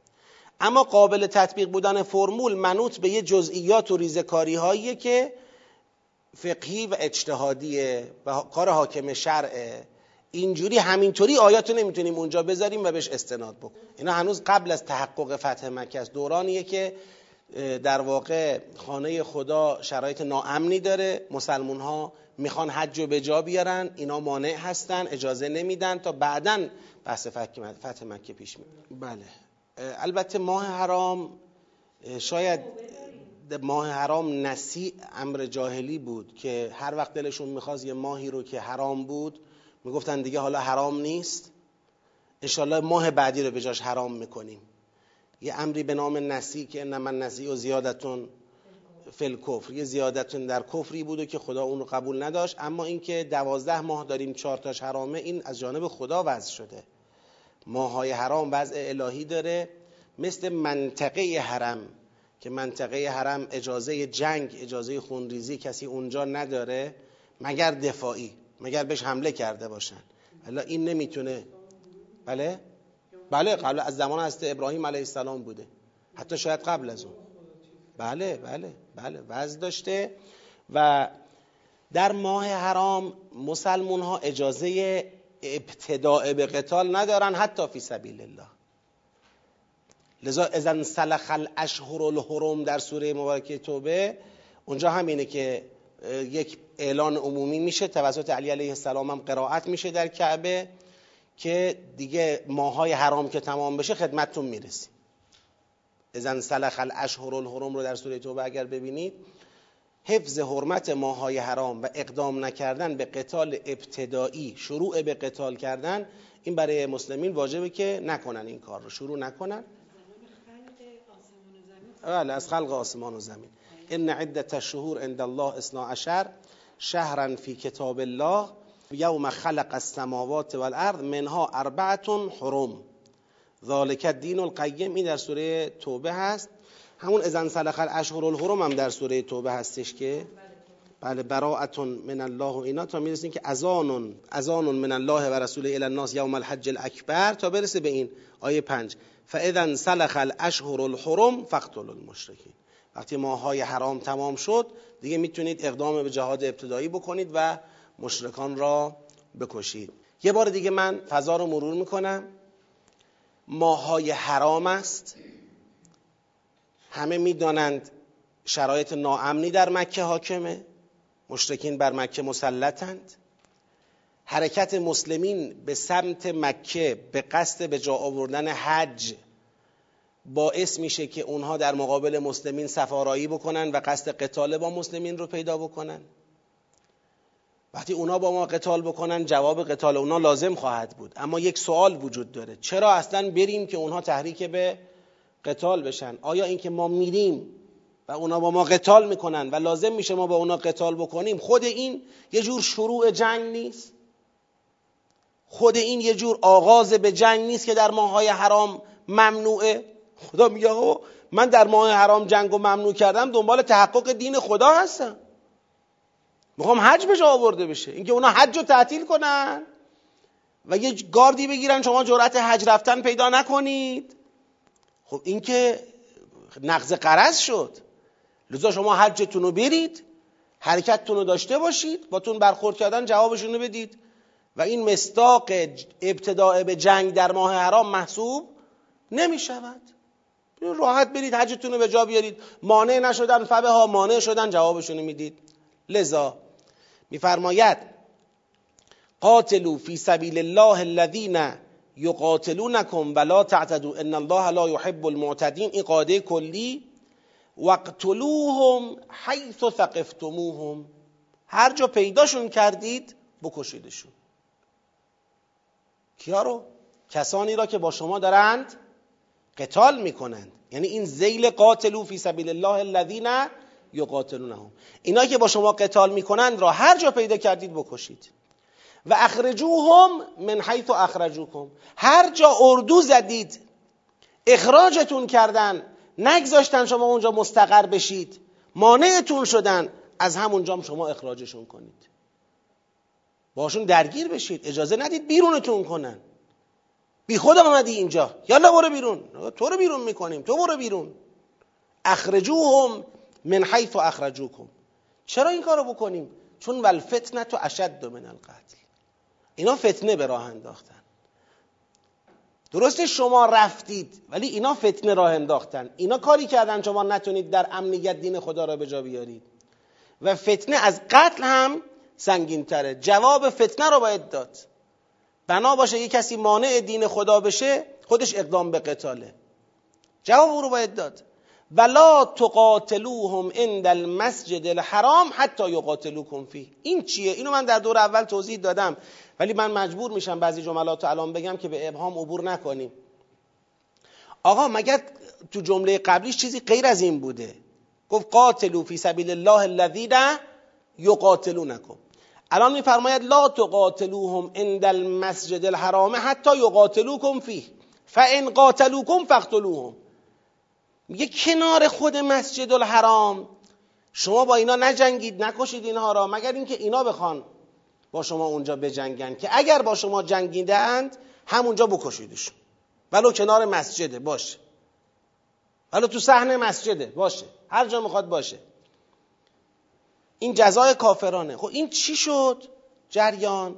اما قابل تطبیق بودن فرمول منوط به یه جزئیات و ریزکاری هاییه که فقهی و اجتهادیه و کار حاکم شرعه. اینجوری همینطوری آیاتو نمیتونیم اونجا بذاریم و بهش استناد بکنیم. اینا هنوز قبل از تحقق فتح مکه است، دورانیه که در واقع خانه خدا شرایط ناامنی داره، مسلمون ها میخوان حج رو به جا بیارن، اینا مانع هستن، اجازه نمیدن تا بعدن بحث فتح مکه پیش میاد. بله البته ماه حرام، شاید ماه حرام نسی امر جاهلی بود که هر وقت دلشون میخواست یه ماهی رو که حرام بود میگفتن دیگه حالا حرام نیست، انشالله ماه بعدی رو به جاش حرام میکنیم. یه امری به نام نسی که انما نسی و زیادتون فل کفر، یه زیادتون در کفری بوده که خدا اون رو قبول نداشت. اما اینکه 12 ماه داریم 4 تاش حرامه، این از جانب خدا وضع شده. ماهای حرام وضع الهی داره، مثل منطقه حرم که منطقه حرم اجازه جنگ، اجازه خونریزی کسی اونجا نداره مگر دفاعی، مگر بهش حمله کرده باشن. حالا این نمیتونه. بله؟ بله قبل از زمان حضرت ابراهیم علیه السلام بوده، حتی شاید قبل از اون. بله بله بله وضع داشته. و در ماه حرام مسلمون ها اجازه ابتداء به قتال ندارن، حتی فی سبیل الله. لذا اذن سلخ الاشهر الحرم در سوره مبارکه توبه اونجا همینه که یک اعلان عمومی میشه، توسط علی علیه السلام هم قرائت میشه در کعبه که دیگه ماهای حرام که تمام بشه خدمتتون میرسیم. اذن سلخ الاشهر الحرم رو در سوره توبه اگر ببینید، حفظ حرمت ماهای حرام و اقدام نکردن به قتال ابتدایی، شروع به قتال کردن، این برای مسلمین واجبه که نکنن، این کار رو شروع نکنن. بله از خلق آسمان و زمین. ان عدت الشهور عند الله 12 شهرا فی کتاب الله یوم خلق السماوات والارض منها 4 حرم ذالک الدین القیم. این در سوره توبه هست. همون اذن سلخ الاشهر الحرم هم در سوره توبه هستش که بله براءة من الله و اینا، تا میرسین که اذان من الله و رسوله الی الناس یوم الحج الاکبر، تا برسه به این آیه 5. فاذا سلخ الاشهر الحرم فاقتلوا المشرکین. وقتی ماهای حرام تمام شد دیگه میتونید اقدام به جهاد ابتدایی بکنید و مشرکان را بکشید. یه بار دیگه من فضا رو مرور میکنم. ماهای حرام است، همه میدانند شرایط ناامنی در مکه حاکمه، مشرکین بر مکه مسلطند، حرکت مسلمین به سمت مکه به قصد به جا آوردن حج باعث میشه که اونها در مقابل مسلمین سفارایی بکنن و قصد قتال با مسلمین رو پیدا بکنن. وقتی اونها با ما قتال بکنن جواب قتال اونها لازم خواهد بود. اما یک سوال وجود داره، چرا اصلا بریم که اونها تحریک به قتال بشن؟ آیا اینکه ما میریم و اونا با ما قتال میکنن و لازم میشه ما با اونا قتال بکنیم، خود این یه جور شروع جنگ نیست؟ خود این یه جور آغاز به جنگ نیست که در ماهای حرام ممنوعه؟ خدا میگه آقا من در ماه حرام جنگو ممنوع کردم، دنبال تحقق دین خدا هستم، میخوام حج بهش آورده بشه. اینکه اونا حج رو تعطیل کنن و یه گاردی بگیرن شما جرأت حج رفتن پیدا نکنید، خب این که نقض قرض شد. لذا شما حجتون رو برید، حرکتتون رو داشته باشید، باتون برخورد کردن جوابشون رو بدید و این مصداق ابتداء به جنگ در ماه حرام محسوب نمی شود. راحت برید حجتون رو به جا بیارید، مانع نشدن فبه ها، مانع شدن جوابشون رو میدید. لذا میفرماید قاتلوا فی سبیل الله الذین یقاتلونکم ولا تعتدوا ان الله لا يحب المعتدین. این قاعده کلی، وقتلوهم حیث ثقفتموهم، هر جا پیداشون کردید بکشیدشون. کیا رو؟ کسانی را که با شما دارند قتال میکنند. یعنی این ذیل قاتلو فی سبیل الله الذین یقاتلونهم، اینا که با شما قتال میکنند را هر جا پیدا کردید بکشید. و اخرجوهم من حیث اخرجوکم، هر جا اردو زدید اخراجتون کردن، نگذاشتن شما اونجا مستقر بشید، مانعتون شدن، از همونجا هم شما اخراجشون کنید، باشون درگیر بشید، اجازه ندید بیرونتون کنن. بی خودم آمدی اینجا، یالا برو بیرون، تو رو بیرون میکنیم، تو برو بیرون. اخرجوهم من حیث اخرجوکم. چرا این کارو بکنیم؟ چون والفتنه اشد من القتل. اینا فتنه به راه انداختن. درسته شما رفتید ولی اینا فتنه راه انداختن. اینا کاری کردن شما نتونید در امنیت دین خدا را به جا بیارید. و فتنه از قتل هم سنگین تره. جواب فتنه رو باید داد. بنا باشه یک کسی مانع دین خدا بشه خودش اقدام به قتاله. جواب او رو باید داد. ولا تقاتلوهم عند المسجد الحرام حتی یقاتلوکم فیه. این چیه؟ اینو من در دور اول توضیح دادم ولی من مجبور میشم بعضی جملات رو الان بگم که به ابهام عبور نکنیم. آقا مگر تو جمله قبلیش چیزی غیر از این بوده؟ گفت قاتلو فی سبیل الله الذین یقاتلونکم. الان میفرماید لا تقاتلوهم عند المسجد الحرام حتی یقاتلوکم فیه فان قاتلوکم فاقتلوهم. میگه کنار خود مسجد الحرام شما با اینا نجنگید، نکشید اینها را مگر اینکه اینا بخوان با شما اونجا بجنگن که اگر با شما جنگیدند همونجا بکشیدشون. ولو کنار مسجده باشه، ولو تو صحن مسجده باشه، هر جا میخواد باشه. این جزای کافرانه. خب این چی شد جریان؟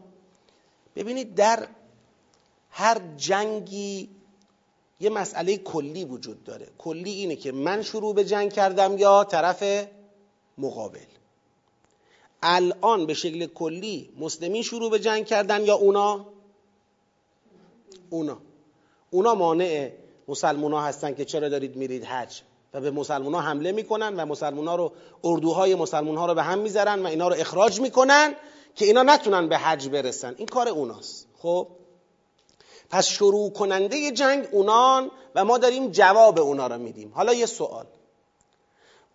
ببینید در هر جنگی یه مسئله کلی وجود داره. کلی اینه که من شروع به جنگ کردم یا طرف مقابل. الان به شکل کلی مسلمین شروع به جنگ کردن یا اونا مانع مسلمونا هستن که چرا دارید میرید حج و به مسلمونا حمله میکنن و مسلمونا رو، اردوهای مسلمونا رو به هم میذارن و اینا رو اخراج میکنن که اینا نتونن به حج برسن. این کار اوناست. خب پس شروع کننده جنگ اونان و ما داریم جواب اونا رو میدیم. حالا یه سوال،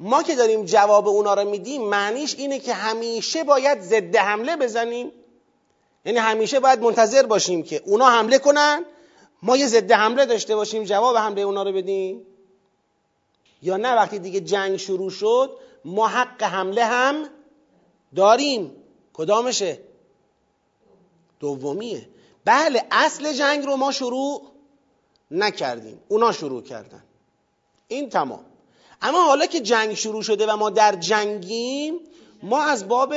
ما که داریم جواب اونا رو میدیم معنیش اینه که همیشه باید ضد حمله بزنیم؟ یعنی همیشه باید منتظر باشیم که اونا حمله کنن ما یه ضد حمله داشته باشیم جواب حمله اونا رو بدیم؟ یا نه وقتی دیگه جنگ شروع شد ما حق حمله هم داریم؟ کدامشه؟ دومیه. بله اصل جنگ رو ما شروع نکردیم، اونا شروع کردن. این تمام. اما حالا که جنگ شروع شده و ما در جنگیم، ما از باب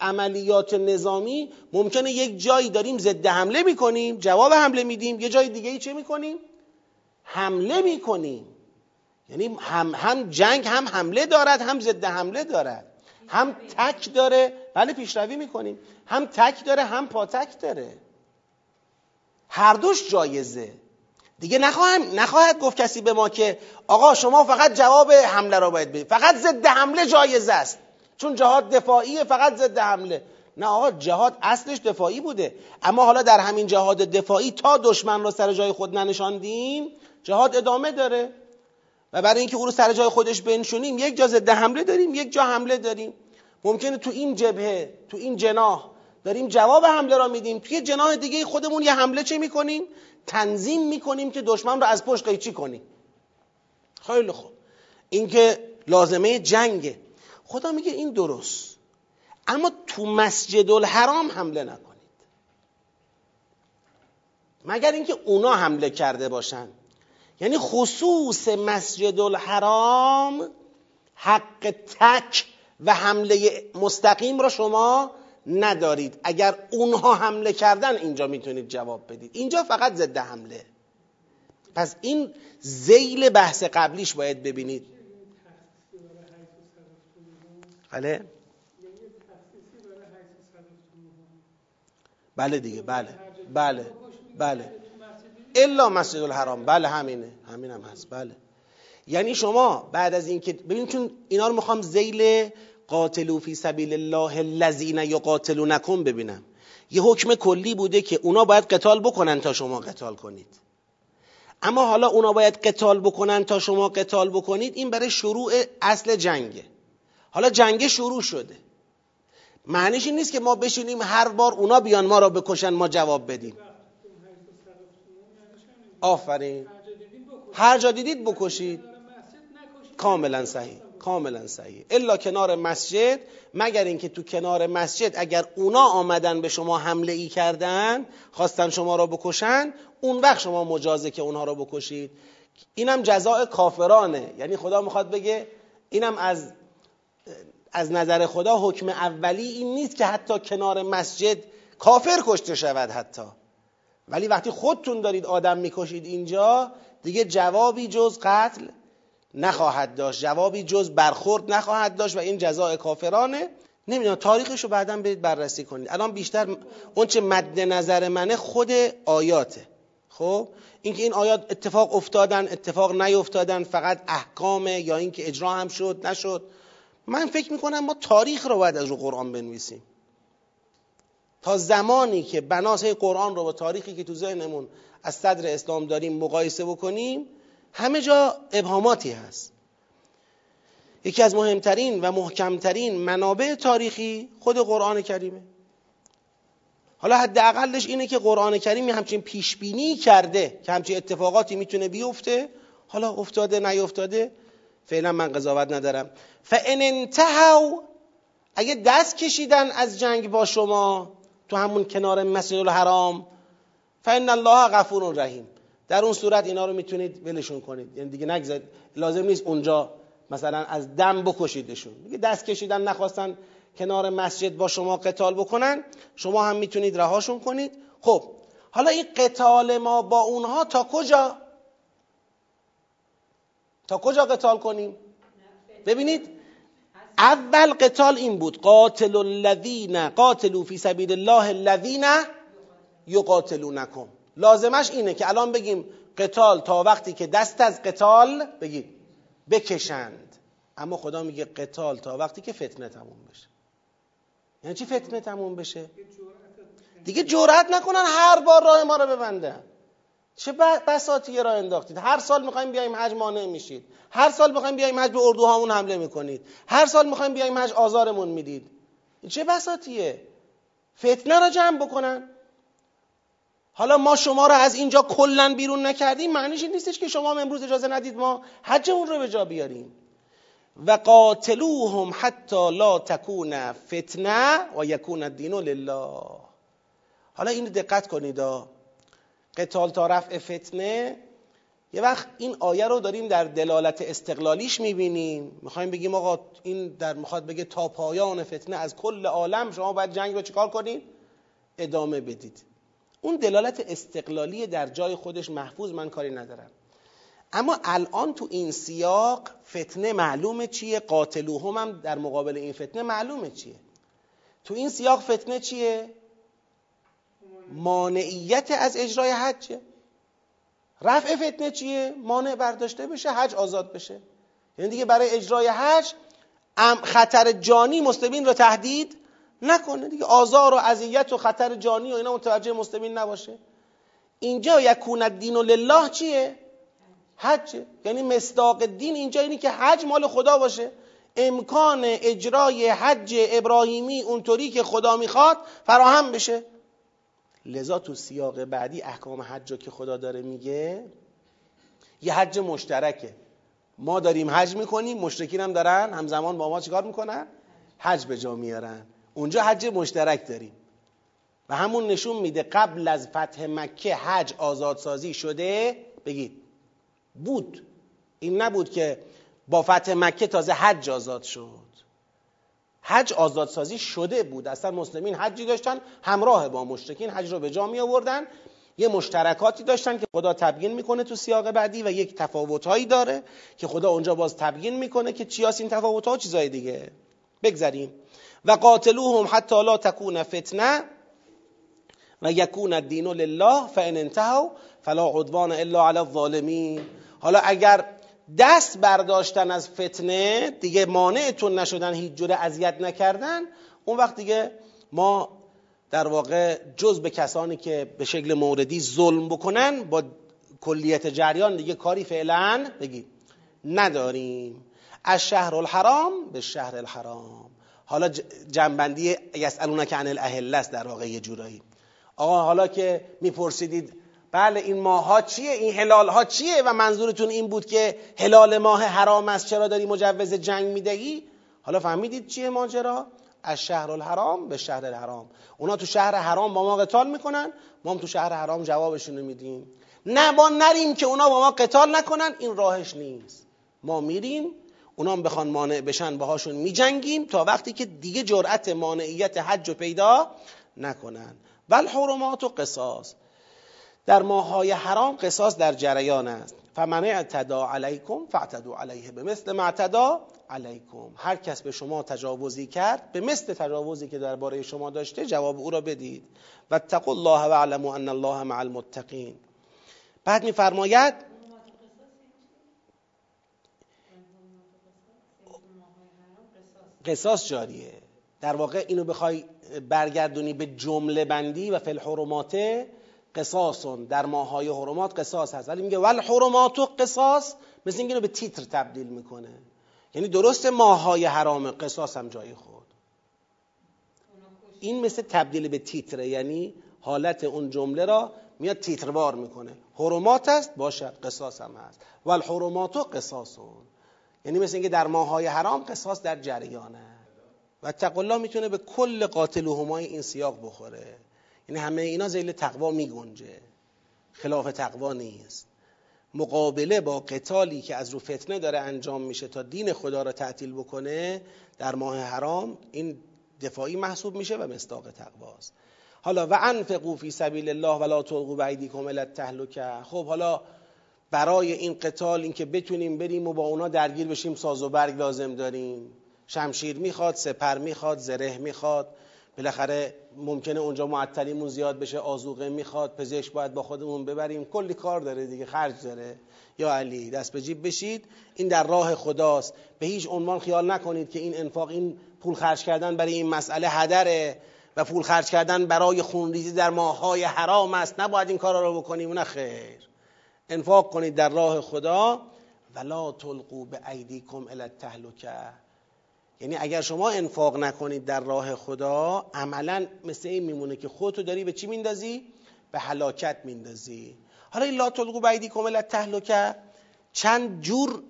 عملیات نظامی ممکنه یک جایی داریم ضد حمله میکنیم، جواب حمله میدیم، یه جای دیگه ای چه میکنیم؟ حمله میکنیم. یعنی هم جنگ هم حمله دارد، هم ضد حمله دارد، هم تک داره. بله پیشروی میکنیم، هم تک داره هم پاتک داره. هر دوش جایزه دیگه. نخواهد گفت کسی به ما که آقا شما فقط جواب حمله را باید بدید، فقط ضد حمله جایزه است چون جهاد دفاعیه، فقط ضد حمله. نه آقا، جهاد اصلش دفاعی بوده، اما حالا در همین جهاد دفاعی تا دشمن را سر جای خود ننشاندیم جهاد ادامه داره و برای اینکه او رو سر جای خودش بنشونیم یک جا ضد حمله داریم، یک جا حمله داریم. ممکنه تو این جبهه، تو این جناح داریم جواب حمله را میدیم، توی جناح دیگه خودمون یه حمله چه میکنیم؟ تنظیم میکنیم که دشمن را از پشت قیچی کنیم. خیلی خوب، این که لازمه جنگه. خدا میگه این درست، اما تو مسجد الحرام حمله نکنید مگر اینکه اونا حمله کرده باشن. یعنی خصوص مسجد الحرام حق تک و حمله مستقیم را شما ندارید. اگر اونها حمله کردن اینجا میتونید جواب بدید، اینجا فقط ضد حمله. پس این ذیل بحث قبلیش باید ببینید. بله دیگه، بله بله بله، الا مسجد الحرام. بله همینه، همین هم هست. بله یعنی شما بعد از این که ببینید، چون اینا رو میخوام ذیل قاتلو فی سبیل الله الذین یقاتلونکم ببینم. یه حکم کلی بوده که اونا باید قتال بکنن تا شما قتال کنید، اما حالا اونا باید قتال بکنن تا شما قتال بکنید. این برای شروع اصل جنگه. حالا جنگ شروع شده، معنیش این نیست که ما بشینیم هر بار اونا بیان ما را بکشن ما جواب بدیم. آفرین، هر جا دیدید بکشید. کاملا صحیح، کاملا صحیح. الا کنار مسجد، مگر اینکه تو کنار مسجد اگر اونا آمدن به شما حمله ای کردن، خواستن شما را بکشن، اون وقت شما مجازه که اونها را بکشید. اینم جزاء کافرانه. یعنی خدا میخواد بگه اینم از نظر خدا حکم اولی این نیست که حتی کنار مسجد کافر کشته شود حتی. ولی وقتی خودتون دارید آدم میکشید اینجا دیگه جوابی جز قتل نخواهد داشت، جوابی جز برخورد نخواهد داشت و این جزاء کافرانه. نمیدونم تاریخش رو بعداً برید بررسی کنید. الان بیشتر اون چه مد نظر منه خود آیاته. خب اینکه این آیات اتفاق افتادن اتفاق نیفتادن فقط احکامه یا اینکه اجرا هم شد نشد، من فکر میکنم ما تاریخ رو باید از رو قرآن بنویسیم. تا زمانی که بناسه قرآن رو با تاریخی که تو ذهنمون از صدر اسلام داریم مقایسه بکنیم همه جا ابهاماتی هست. یکی از مهمترین و محکمترین منابع تاریخی خود قرآن کریمه. حالا حداقلش اینه که قرآن کریم همچین پیشبینی کرده که همچین اتفاقاتی میتونه بیفته، حالا افتاده نیفتاده فعلا من قضاوت ندارم. فَإِنْ انْتَهَوْا، اگه دست کشیدن از جنگ با شما تو همون کنار مسجد الحرام، فَإِنَّ اللَّهَ غَفُورٌ رَحِيمٌ، در اون صورت اینا رو میتونید ولشون کنید، یعنی دیگه نگذارید، لازم نیست اونجا مثلا از دم بکشیدشون. دیگه دست کشیدن نخواستن کنار مسجد با شما قتال بکنن، شما هم میتونید رهاشون کنید. خب حالا این قتال ما با اونها تا کجا؟ تا کجا قتال کنیم؟ ببینید اول قتال این بود، قاتل الذین قاتلوا فی سبیل الله الذین یقاتلونکم. لازمش اینه که الان بگیم قتال تا وقتی که دست از قتال بگید بکشند، اما خدا میگه قتال تا وقتی که فتنه تموم بشه. یعنی چی فتنه تموم بشه؟ دیگه جرأت نکنن هر بار راه ما رو ببندن. چه بساطی راه انداختید. هر سال میخوایم بیایم حج مانع میشید، هر سال میخوایم بیایم حج به اردوهامون حمله میکنید، هر سال میخوایم بیایم حج آزارمون میدید. چه بساطیه فتنه را جمع بکنن. حالا ما شما را از اینجا کلا بیرون نکردیم، معنیش این نیستش که شما امروز اجازه ندید ما حجمون رو به جا بیاریم. و قاتلوهم حتی لا تکون فتنه و یکون الدین لله. حالا این دقت کنید، قتال تا رفع فتنه. یه وقت این آیه رو داریم در دلالت استقلالیش میبینیم، میخوایم بگیم آقا این در میخواد بگه تا پایان فتنه از کل عالم شما باید جنگ رو چیکار کنید؟ ادامه بدید. اون دلالت استقلالی در جای خودش محفوظ، من کاری ندارم. اما الان تو این سیاق فتنه معلومه چیه، قاتلوهم هم در مقابل این فتنه معلومه چیه. تو این سیاق فتنه چیه؟ مانعیت از اجرای حج. رفع فتنه چیه؟ مانع برداشته بشه، حج آزاد بشه. یعنی دیگه برای اجرای حج خطر جانی مسلمین رو تهدید نکنه دیگه، آزار و اذیت و خطر جانی و اینا متوجه مسلمین نباشه. اینجا یکون الدین لله چیه؟ حج. یعنی مصداق دین اینجا اینی که حج مال خدا باشه، امکان اجرای حج ابراهیمی اونطوری که خدا میخواد فراهم بشه. لذا تو سیاق بعدی احکام حج رو که خدا داره میگه یه حج مشترکه، ما داریم حج میکنیم، مشرکین هم دارن همزمان با ما چیکار میکنن؟ حج به جا میارن. اونجا حج مشترک داریم و همون نشون میده قبل از فتح مکه حج آزادسازی شده بگید بود. این نبود که با فتح مکه تازه حج آزاد شد، حج آزادسازی شده بود. اصلا مسلمین حجی داشتن، همراه با مشرکین حج رو به جا می آوردن. یه مشترکاتی داشتن که خدا تبیین میکنه تو سیاق بعدی و یک تفاوت‌هایی داره که خدا اونجا باز تبیین میکنه که چیاس این تفاوت‌ها و چیزای دیگه. بگذریم. و قاتلوهم حتی لا تکون فتنه و یکون الدین لله فإن انتهوا فلا عدوان الا علی الظالمین. حالا اگر دست برداشتن از فتنه دیگه مانعتون نشدن، هیچ جوره اذیت نکردن، اون وقت دیگه ما در واقع جز به کسانی که به شکل موردی ظلم بکنن با کلیت جریان دیگه کاری فعلا بگید نداریم. از شهر الحرام به شهر الحرام. حالا جنبندی یسألونک عن الاهله است در واقع یه جورایی. آقا حالا که میپرسیدید بله این ماه‌ها چیه، این هلال‌ها چیه و منظورتون این بود که هلال ماه حرام است، چرا داری مجوز جنگ میدهی؟ حالا فهمیدید چیه ماجرا؟ از شهر الحرام به شهر الحرام. اونا تو شهر حرام با ما قتال میکنن، ما هم تو شهر حرام جوابشونو میدیم. نه ما نریم که اونا با ما قتال نکنن، این راهش نیست. ما میریم، اونا هم بخوان مانع بشن باهاشون میجنگیم تا وقتی که دیگه جرأت مانعیت حج رو پیدا نکنند. ول حرمات و قصاص، در ماه‌های حرام قصاص در جریان است. فمن اعتدى علیکم فاعتدوا علیه بمثل ما اعتدى علیکم، هر کس به شما تجاوزی کرد به مثل تجاوزی که درباره شما داشته جواب او را بدید. واتقوا الله واعلموا ان الله مع المتقین. بعد می‌فرماید قصاص جاریه، در واقع اینو بخوای برگردونی به جمله بندی و فی الحرمات قصاصون، در ماهای حرمات قصاص هست، ولی میگه ول حرمات و قصاص، مثل اینکه رو به تیتر تبدیل میکنه، یعنی درست ماهای حرام قصاص هم جای خود، این مثل تبدیل به تیتره، یعنی حالت اون جمله را میاد تیتروار میکنه. حرمات هست باشد، قصاص هم هست. ول حرمات و قصاصون یعنی مثل اینکه در ماهای حرام قصاص در جریانه. و تقلا میتونه به کل قاتلهمای این سیاق بخوره، یعنی همه اینا ذیل تقوا میگنجه، خلاف تقوا نیست. مقابله با قتالی که از رو فتنه داره انجام میشه تا دین خدا را تعطیل بکنه در ماه حرام، این دفاعی محسوب میشه و مصداق تقواست. حالا و انفقوا فی سبیل الله ولا تلقوا بایدیکم الی التهلکه، خب حالا برای این قتال، این که بتونیم بریم و با اونا درگیر بشیم، ساز و برگ لازم داریم، شمشیر میخواد، سپر میخواد، زره میخواد، بالاخره ممکنه اونجا معطلیمون زیاد بشه، آذوقه میخواد، پزشک باید با خودمون ببریم، کلی کار داره دیگه، خرج داره. یا علی دست به جیب بشید، این در راه خداست، به هیچ عنوان خیال نکنید که این انفاق، این پول خرج کردن برای این مسئله هدره و پول خرج کردن برای خونریزی در ماه‌های حرام است، نباید این کارا رو بکنیم. نه خیر، انفاق کنید در راه خدا. ولا تلقوا بایدیکم الی التهلکه، یعنی اگر شما انفاق نکنید در راه خدا، عملا مثل این میمونه که خودتو داری به چی میندازی؟ به هلاکت میندازی. حالا این لا تلقوا بایدیکم الی التهلکه چند جور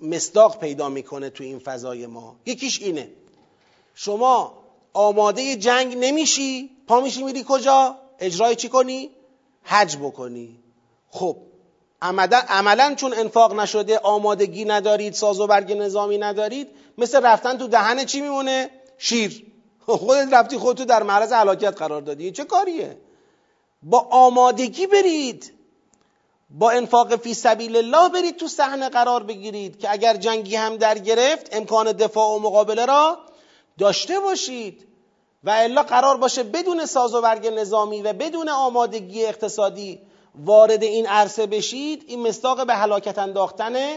مصداق پیدا میکنه تو این فضای ما. یکیش اینه، شما آماده جنگ نمیشی، پا میشی میری کجا؟ اجرای چی کنی؟ حج بکنی. خب عملا چون انفاق نشده، آمادگی ندارید، ساز و برگ نظامی ندارید، مثل رفتن تو دهن چی میمونه؟ شیر. خودت رفتی، خودتو در معرض هلاکت قرار دادی. چه کاریه؟ با آمادگی برید، با انفاق فی سبیل الله برید تو صحنه قرار بگیرید که اگر جنگی هم در گرفت امکان دفاع و مقابله را داشته باشید، و الا قرار باشه بدون ساز و برگ نظامی و بدون آمادگی اقتصادی وارد این عرصه بشید، این مصداق به هلاکت انداختن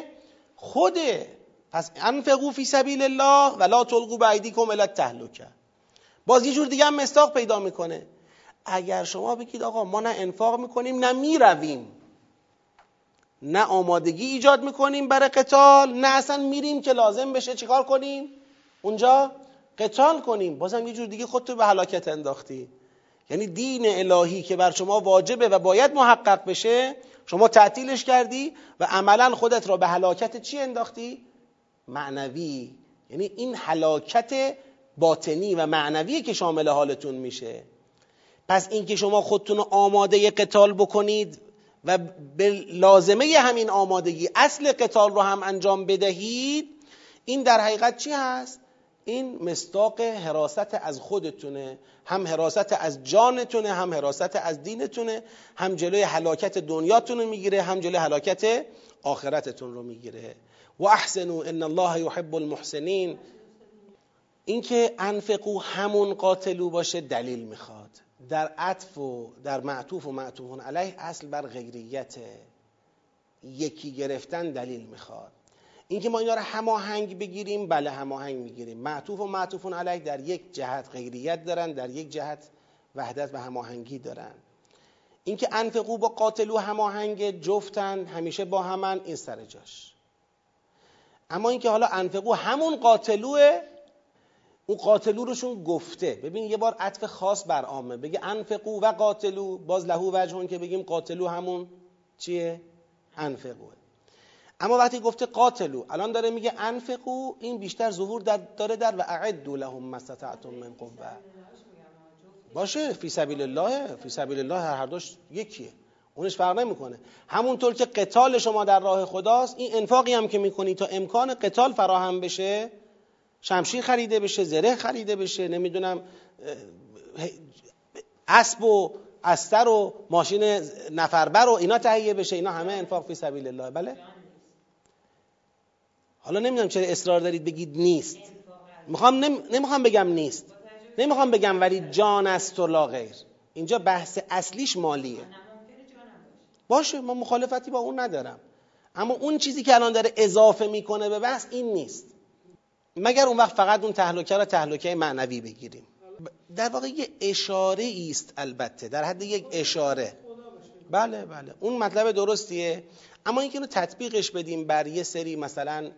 خوده. پس انفقوا فی سبیل الله ولا تلقوا بایدیکم الی التهلکه. باز یه جور دیگه هم مصداق پیدا میکنه، اگر شما بگید آقا ما نه انفاق میکنیم، نه میرویم، نه آمادگی ایجاد میکنیم برای قتال، نه اصلا میریم که لازم بشه چیکار کنیم اونجا قتال کنیم، بازم یه جور دیگه خودتو به هلاکت انداختی. یعنی دین الهی که بر شما واجبه و باید محقق بشه، شما تعطیلش کردی و عملا خودت را به هلاکت چی انداختی؟ معنوی. یعنی این هلاکت باطنی و معنوی که شامل حالتون میشه. پس اینکه شما خودتون رو آماده قتال بکنید و به لازمه همین آمادگی اصل قتال رو هم انجام بدهید، این در حقیقت چی هست؟ این مصداق حراست از خودتونه، هم حراست از جانتونه، هم حراست از دینتونه، هم جلوی هلاکت دنیاتون رو میگیره، هم جلوی هلاکت آخرتتون رو میگیره. و احسنوا ان الله یحب المحسنین. اینکه انفقوا همون قاتلو باشه دلیل میخواد، در عطف و در معطوف و معطوف علیه اصل بر غیریت یکی گرفتن دلیل میخواد. اینکه ما اینا رو هماهنگ بگیریم، بله هماهنگ میگیریم، معطوف و معطوفون علیه در یک جهت غیریت دارن، در یک جهت وحدت و هماهنگی دارن. اینکه انفقوا با قاتلو هماهنگ، جفتن، همیشه با همن، این سر جاش. اما اینکه حالا انفقوا همون قاتلوه، اون قاتلو روشون گفته، ببین یه بار عطف خاص بر عامه، بگه انفقوا و قاتلو، باز لهو وجهون که بگیم قاتلو همون چیه؟ انفقوا. اما وقتی گفته قاتلو، الان داره میگه انفقوا، این بیشتر ظهور داره در و اعدوا لهم ما استطعتم من قوه. باشه، فی سبیل الله، فی سبیل الله هر دوش یکیه، اونش فرق نمیکنه. همونطور که قتال شما در راه خداست، این انفاقی هم که میکنی تا امکان قتال فراهم بشه، شمشیر خریده بشه، زره خریده بشه، نمیدونم اسب و استر و ماشین نفربر و اینا تهیه بشه، اینا همه انفاق فی سبیل الله. بله؟ حالا نمیدونم چرا اصرار دارید بگید نیست. نمیخوام بگم نیست، نمیخوام بگم ولی جان است و لا غیر. اینجا بحث اصلیش مالیه. باشه، من مخالفتی با اون ندارم، اما اون چیزی که الان داره اضافه میکنه به بحث این نیست. مگر اون وقت فقط اون تهلکه را تهلکه معنوی بگیریم. در واقع یه اشاره است، البته در حد یک اشاره. بله بله، اون مطلب درستیه، اما اینکه اینو تطبیقش بدیم بر یه سری مثلا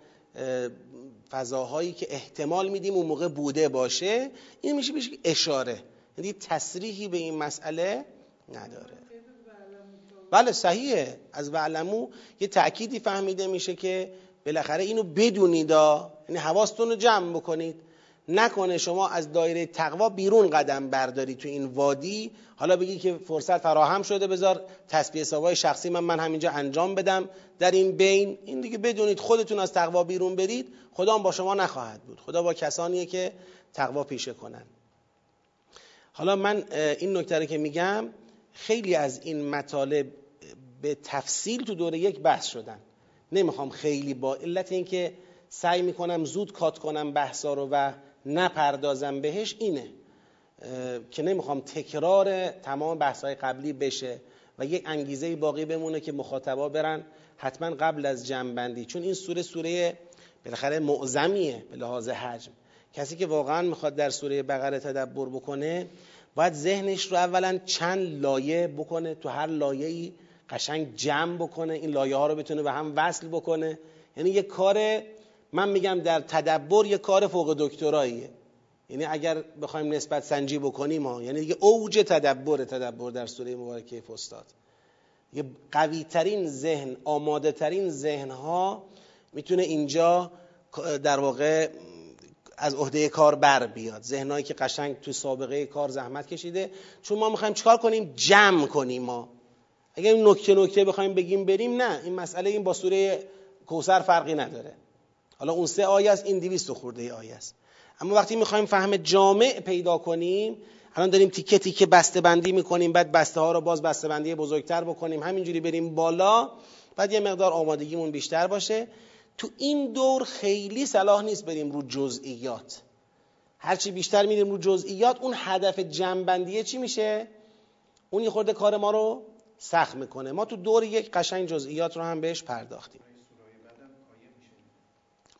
فضاهایی که احتمال میدیم اون موقع بوده باشه، این میشه اشاره، یعنی تصریحی به این مسئله نداره. بله صحیحه، از وعلمو یه تأکیدی فهمیده میشه که بالاخره اینو بدونید، یعنی حواستون رو جمع بکنید، نکنه شما از دایره تقوا بیرون قدم برداری تو این وادی، حالا بگی که فرصت فراهم شده بذار تسبیح سوای شخصی من همینجا انجام بدم. در این بین این دیگه بدونید خودتون از تقوا بیرون برید، خدا هم با شما نخواهد بود، خدا با کسانیه که تقوا پیشه کنن. حالا من این نکته رو که میگم، خیلی از این مطالب به تفصیل تو دوره یک بحث شدن، نمیخوام خیلی با علت اینکه سعی میکنم زود کات کنم بحثا رو و نپردازم بهش، اینه که نمیخوام تکرار تمام بحث‌های قبلی بشه و یک انگیزه باقی بمونه که مخاطبا برن حتما قبل از جنبندی، چون این سوره بالاخره معظمیه به لحاظ حجم. کسی که واقعا میخواد در سوره بقره تدبر بکنه باید ذهنش رو اولا چند لایه بکنه، تو هر لایه‌ای قشنگ جمع بکنه، این لایه‌ها رو بتونه به هم وصل بکنه. یعنی یه کار، من میگم در تدبر یه کار فوق دکتراییه، یعنی اگر بخوایم نسبت سنجی بکنیم یعنی دیگه اوج تدبر در سوره مبارکه فستاد. یه قوی ترین ذهن، آماده ترین ذهن ها میتونه اینجا در واقع از عهده کار بر بیاد، ذهنایی که قشنگ تو سابقه کار زحمت کشیده. چون ما میخوایم چیکار کنیم؟ جمع کنیم. ما اگه این نکته بخوایم بگیم بریم، نه، این مسئله این با سوره کوثر فرقی نداره. حالا اون 3 آیه است، این 200 خورده آیه است. اما وقتی میخوایم فهم جامع پیدا کنیم، الان داریم تیکه تیکه بسته بندی میکنیم، بعد بسته ها رو باز بسته بندی بزرگتر بکنیم، همینجوری بریم بالا، بعد یه مقدار آمادگیمون بیشتر باشه. تو این دور خیلی صلاح نیست بریم رو جزئیات، هرچی بیشتر میریم رو جزئیات اون هدف جنبندیه چی میشه؟ اون یه خورده کار ما رو سخت میکنه. ما تو دور یک قشنگ جزئیات رو هم بهش پرداختیم.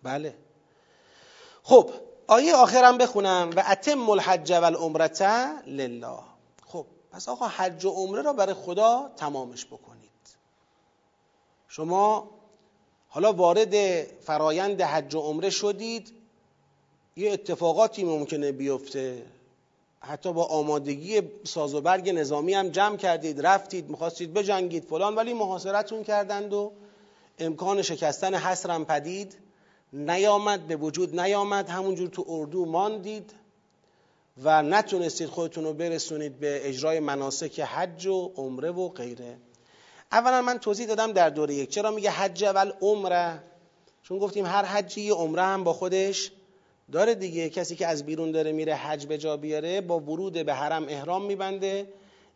بله. خب آیه آخرم بخونم، و اتم الحج والعمره لله. خب پس آقا حج و عمره را برای خدا تمامش بکنید. شما حالا وارد فرایند حج و عمره شدید، یه اتفاقاتی ممکنه بیفته، حتی با آمادگی ساز و برگ نظامی هم جمع کردید، رفتید، میخواستید بجنگید فلان، ولی محاصرتون کردند و امکان شکستن حصر هم پدید نیامد، به وجود نیامد، همونجور تو اردو ماندید و نتونستید خودتون رو برسونید به اجرای مناسک حج و عمره و غیره. اولا من توضیح دادم در دوره یک چرا میگه حج اول عمره، چون گفتیم هر حجی عمره هم با خودش داره دیگه. کسی که از بیرون داره میره حج به جا بیاره، با ورود به حرم احرام میبنده،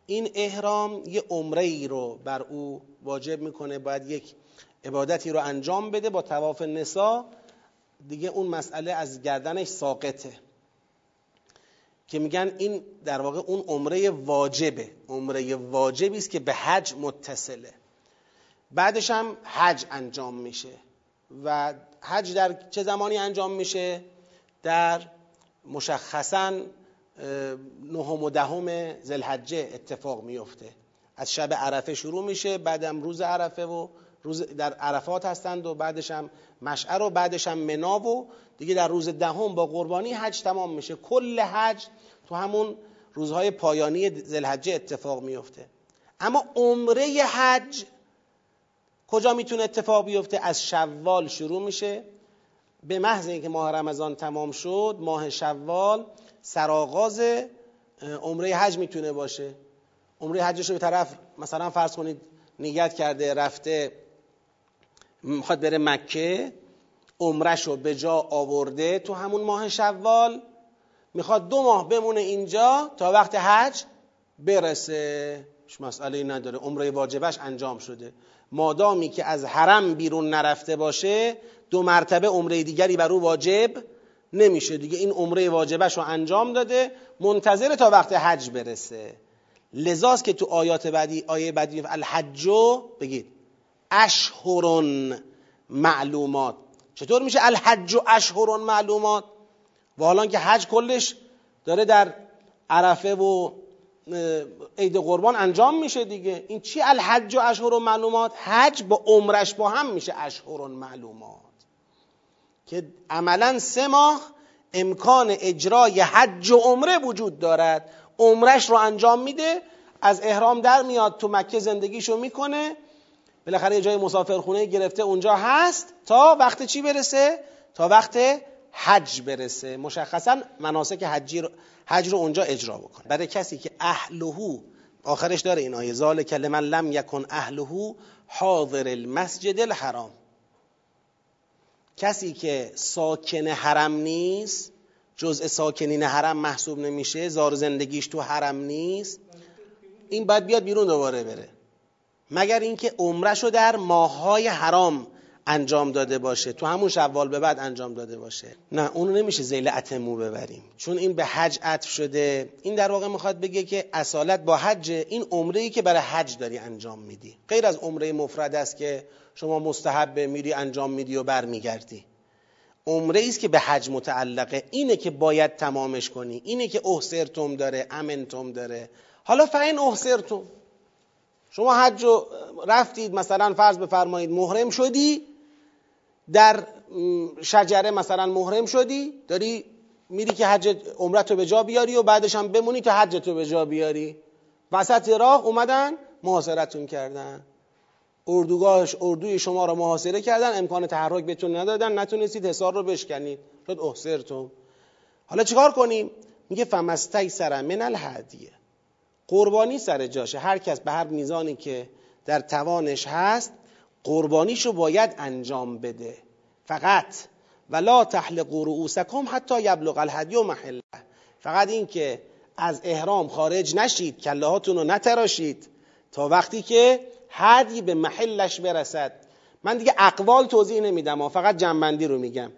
این احرام یه عمره ای رو بر او واجب میکنه، باید یک عبادتی رو انجام بده. با طواف نساء دیگه اون مسئله از گردنش ساقطه، که میگن این در واقع اون عمره واجبه، عمره واجبی است که به حج متصله. بعدش هم حج انجام میشه، و حج در چه زمانی انجام میشه؟ در مشخصاً 9 و 10 ذوالحجه اتفاق میفته. از شب عرفه شروع میشه، بعدم روز عرفه و روز در عرفات هستند، و بعدش هم مشعر، و بعدش هم منا، و دیگه در روز 10 با قربانی حج تمام میشه. کل حج تو همون روزهای پایانی ذوالحجه اتفاق میفته. اما عمره حج کجا میتونه اتفاق بیفته؟ از شوال شروع میشه، به محض اینکه ماه رمضان تمام شد، ماه شوال سرآغاز عمره حج میتونه باشه. عمره حجش رو به طرف مثلا فرض کنید نیت کرده، رفته، میخواد بره مکه، عمرش رو به جا آورده تو همون ماه شوال، میخواد 2 ماه بمونه اینجا تا وقت حج برسه، مش مسئله نداره، عمره واجبش انجام شده. مادامی که از حرم بیرون نرفته باشه دو مرتبه عمره دیگری بر او واجب نمیشه دیگه. این عمره واجبش رو انجام داده، منتظر تا وقت حج برسه. لذاست که تو آیات بعدی، آیه بعدی الحج بگید اشهرن معلومات. چطور میشه الحج اشهرن معلومات؟ و حالا که حج کلش داره در عرفه و عید قربان انجام میشه دیگه. این چی الحج اشهرن معلومات؟ حج با عمرش با هم میشه اشهرن معلومات، که عملا 3 ماه امکان اجرای حج و عمره وجود دارد. عمرش رو انجام میده، از احرام در میاد، تو مکه زندگیشو میکنه، بالاخره یه جای مسافرخونه گرفته اونجا هست تا وقت چی برسه؟ تا وقت حج برسه. مشخصا مناسک حج رو اونجا اجرا بکنه. برای کسی که اهلهو، آخرش داره این آیه ذالک لمن لم یکن اهلهو حاضر المسجد الحرام، کسی که ساکن حرم نیست، جزء ساکنین حرم محسوب نمیشه، زار زندگیش تو حرم نیست، این باید بیاد بیرون دوباره بره، مگر اینکه عمرشو در ماههای حرام انجام داده باشه، تو همون شوال به بعد انجام داده باشه. نه، اونو نمیشه ذیل اتمو ببریم، چون این به حج عطف شده. این در واقع میخواد بگه که اصالت با حج، این عمره‌ای که برای حج داری انجام میدی غیر از عمره مفرد است که شما مستحب میری انجام میدی و برمیگردی. عمره ایست که به حج متعلقه، اینه که باید تمامش کنی، اینه که احسرتم داره، امنتم داره. حالا فعین احسرتم، شما حج رفتید، مثلا فرض بفرمایید محرم شدی، در شجره مثلا محرم شدی، داری میری که حج عمرتو به جا بیاری و بعدش هم بمونی تا حجتو به جا بیاری، وسط راه اومدن محاصرتون کردن، اردوی شما رو محاصره کردن، امکان تحرک بهتون ندادن، نتونستید حصار رو بشکنید، شد احسرتون. حالا چیکار کنیم؟ میگه فمستیسر من الهدیه، قربانی سر جاشه، هر کس به هر میزانی که در توانش هست قربانیشو باید انجام بده. فقط ولا تحلق رؤوسکم حتی یبلغ الهدی محله، فقط این که از احرام خارج نشید، کله هاتونو نتراشید تا وقتی که هدی به محلش برسد. من دیگه اقوال توضیح نمیدم و فقط جنبندی رو میگم،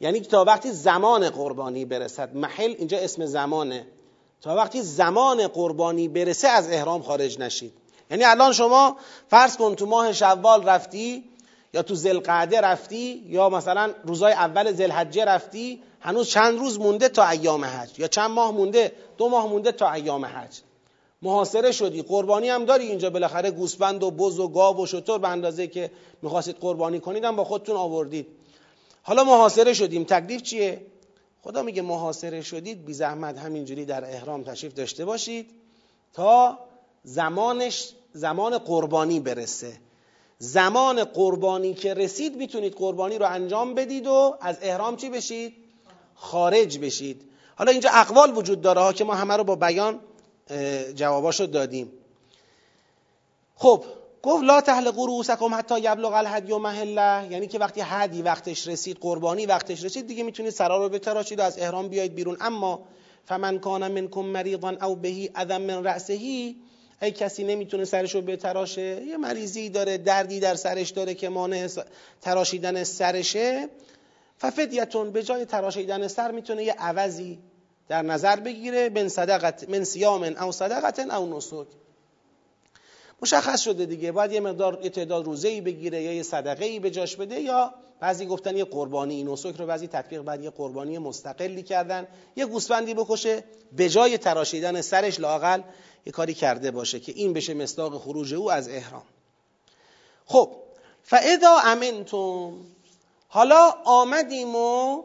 یعنی تا وقتی زمان قربانی برسد. محل اینجا اسم زمانه. تا وقتی زمان قربانی برسه از احرام خارج نشید. یعنی الان شما فرض کن تو ماه شوال رفتی، یا تو ذوالقعده رفتی، یا مثلا روزای اول ذوالحجه رفتی، هنوز چند روز مونده تا ایام حج، یا چند ماه مونده، 2 ماه مونده تا ایام حج، محاصره شدی، قربانی هم داری اینجا، بالاخره گوسفند و بز و گاو و شتر به اندازه که میخواستید قربانی کنید هم با خودتون آوردید. حالا محاصره شدیم، تکلیف چیه؟ خدا میگه محاصره شدید، بی زحمت همینجوری در احرام تشریف داشته باشید تا زمان قربانی برسه. زمان قربانی که رسید میتونید قربانی رو انجام بدید و از احرام چی بشید؟ خارج بشید. حالا اینجا اقوال وجود داره ها که ما همه رو با بیان جواباشو دادیم. خب گفت لا تحلقوا رؤوسکم حتی یبلغ الهدی محله، یعنی که وقتی هدی وقتش رسید، قربانی وقتش رسید، دیگه میتونید سرا رو بتراشید و از احرام بیاید بیرون. اما فمن کان منکم مریضا او به اذى من رأسه، ای کسی نمیتونه سرشو بتراشه، یه مریضی داره، دردی در سرش داره که مانع تراشیدن سرشه، ففدیتون، به جای تراشیدن سر میتونه یه عوضی در نظر بگیره، من صیام او صدقه او نسک. مشخص شده دیگه، باید یه مقدار، یه تعداد روزه‌ای بگیره، یا یه صدقه‌ای به جاش بده، یا بعضی گفتن یه قربانی نسک رو، بعضی تطبیق بعد یه قربانی مستقلی کردن، یه گوسفندی بکشه به جای تراشیدن سرش، لااقل یه کاری کرده باشه که این بشه مصداق خروج او از احرام. خب فاذا امنتم، حالا آمدیم و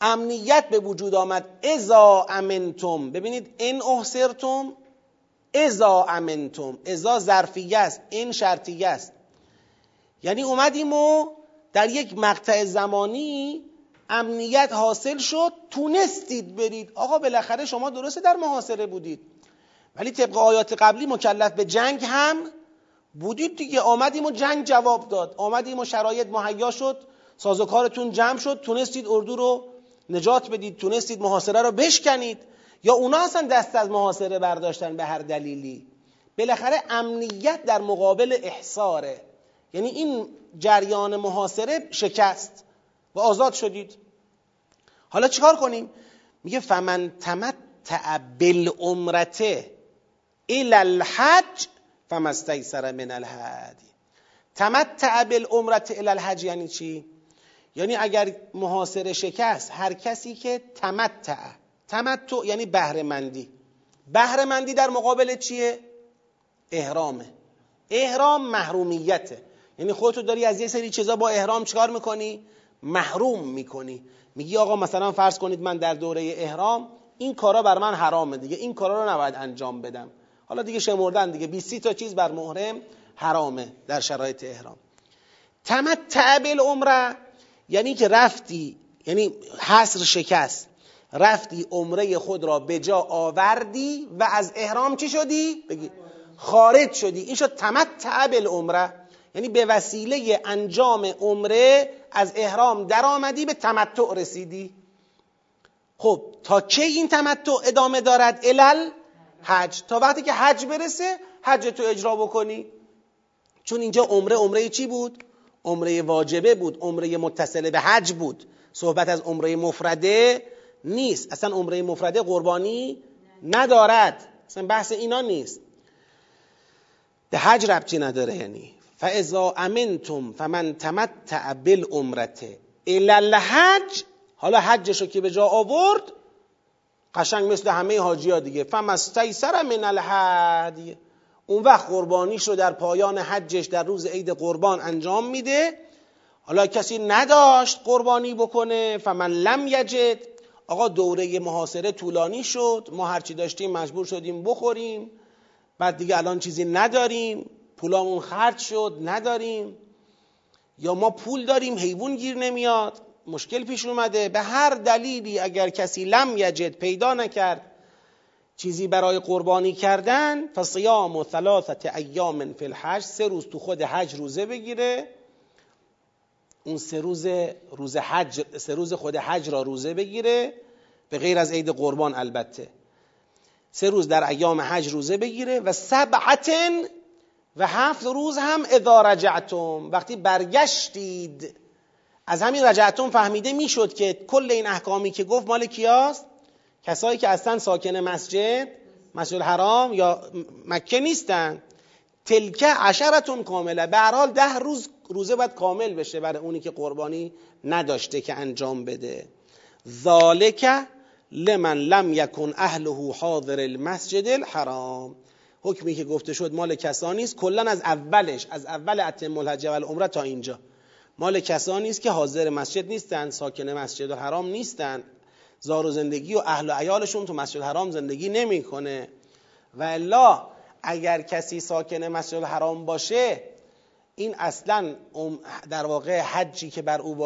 امنیت به وجود آمد. اذا امنتم، ببینید ان احسرتم، اذا امنتم، اذا ظرفیه است، ان شرطیه است، یعنی اومدیم و در یک مقطع زمانی امنیت حاصل شد، تونستید برید. آقا بالاخره شما درسته در محاصره بودید، ولی طبق آیات قبلی مکلف به جنگ هم بودید دیگه. آمدیم و جنگ جواب داد، آمدیم و شرایط مهیا شد، سازوکارتون جمع شد، تونستید اردو رو نجات بدید، تونستید محاصره رو بشکنید. یا اونا هستن دست از محاصره برداشتن به هر دلیلی. بالاخره امنیت در مقابل احصاره، یعنی این جریان محاصره شکست و آزاد شدید. حالا چیکار کنیم؟ میگه فمن تمتع بالعمرته الی الحج فمستیسر من الهدی. تمتع بالعمرته الی الحج یعنی چی؟ یعنی اگر محاصره شکست، هر کسی که تمتع یعنی بهره‌مندی در مقابل چیه؟ احرامه. احرام محرومیته، یعنی خودتو داری از یه سری چیزا با احرام چیکار میکنی؟ محروم میکنی. میگی آقا مثلا فرض کنید من در دوره احرام این کارا بر من حرامه دیگه، این کارا رو نباید انجام بدم. حالا دیگه شمردن دیگه 20 تا چیز بر محرم حرامه در شرایط احرام. تمتع بالعمره یعنی که رفتی، یعنی حصر شکست، رفتی عمره خود را به جا آوردی و از احرام چی شدی؟ بگی خارج شدی. این شد تمتع بالعمره، یعنی به وسیله انجام عمره از احرام در آمدی به تمتع رسیدی. خب تا کی این تمتع ادامه دارد؟ علل حج، تا وقتی که حج برسه حج تو اجرا بکنی. چون اینجا عمره چی بود؟ عمره واجبه بود، عمره متصل به حج بود. صحبت از عمره مفرده نیست، اصلا عمره مفرده قربانی ندارد، اصلا بحث اینا نیست، به حج ربطی نداره. یعنی فاذا امنتم فمن تمتع بالعمره الی الحج، حالا حجشو که به جا آورد قشنگ مثل همه حاجیا دیگه، فمستیسر من الهدی، اون وقت قربانیشو در پایان حجش در روز عید قربان انجام میده. حالا کسی نداشت قربانی بکنه، فمن لم یجد، آقا دوره محاصره طولانی شد، ما هرچی داشتیم مجبور شدیم بخوریم، بعد دیگه الان چیزی نداریم، پولامون خرج شد نداریم، یا ما پول داریم حیوان گیر نمیاد، مشکل پیش اومده. به هر دلیلی اگر کسی لم یجد، پیدا نکرد چیزی برای قربانی کردن، فصیام و 3 ایام فی الحج، 3 روز تو خود حج روزه بگیره، اون 3 روز خود حج را روزه بگیره، به غیر از عید قربان البته، 3 روز در ایام حج روزه بگیره، و 7 و 7 روز هم اذا رجعتم، وقتی برگشتید. از همین رجعتم فهمیده میشد که کل این احکامی که گفت مال کیاست؟ کسایی که اصلا ساکن مسجد الحرام یا مکه نیستن. تلکه 10 کامله، به هر حال 10 روز روزه باید کامل بشه برای اونی که قربانی نداشته که انجام بده. ذالک لمن لم یکن اهله حاضر المسجد الحرام، حکمی که گفته شد مال کسانی است، کلا از اولش، از اول اتم الحج و العمره تا اینجا، مال کسانی است که حاضر مسجد نیستن، ساکن مسجد الحرام نیستن، زار و زندگی و اهل و عیالشون تو مسجد الحرام زندگی نمیکنه. و الا اگر کسی ساکن مسجد الحرام باشه، این اصلا در واقع حجی که بر او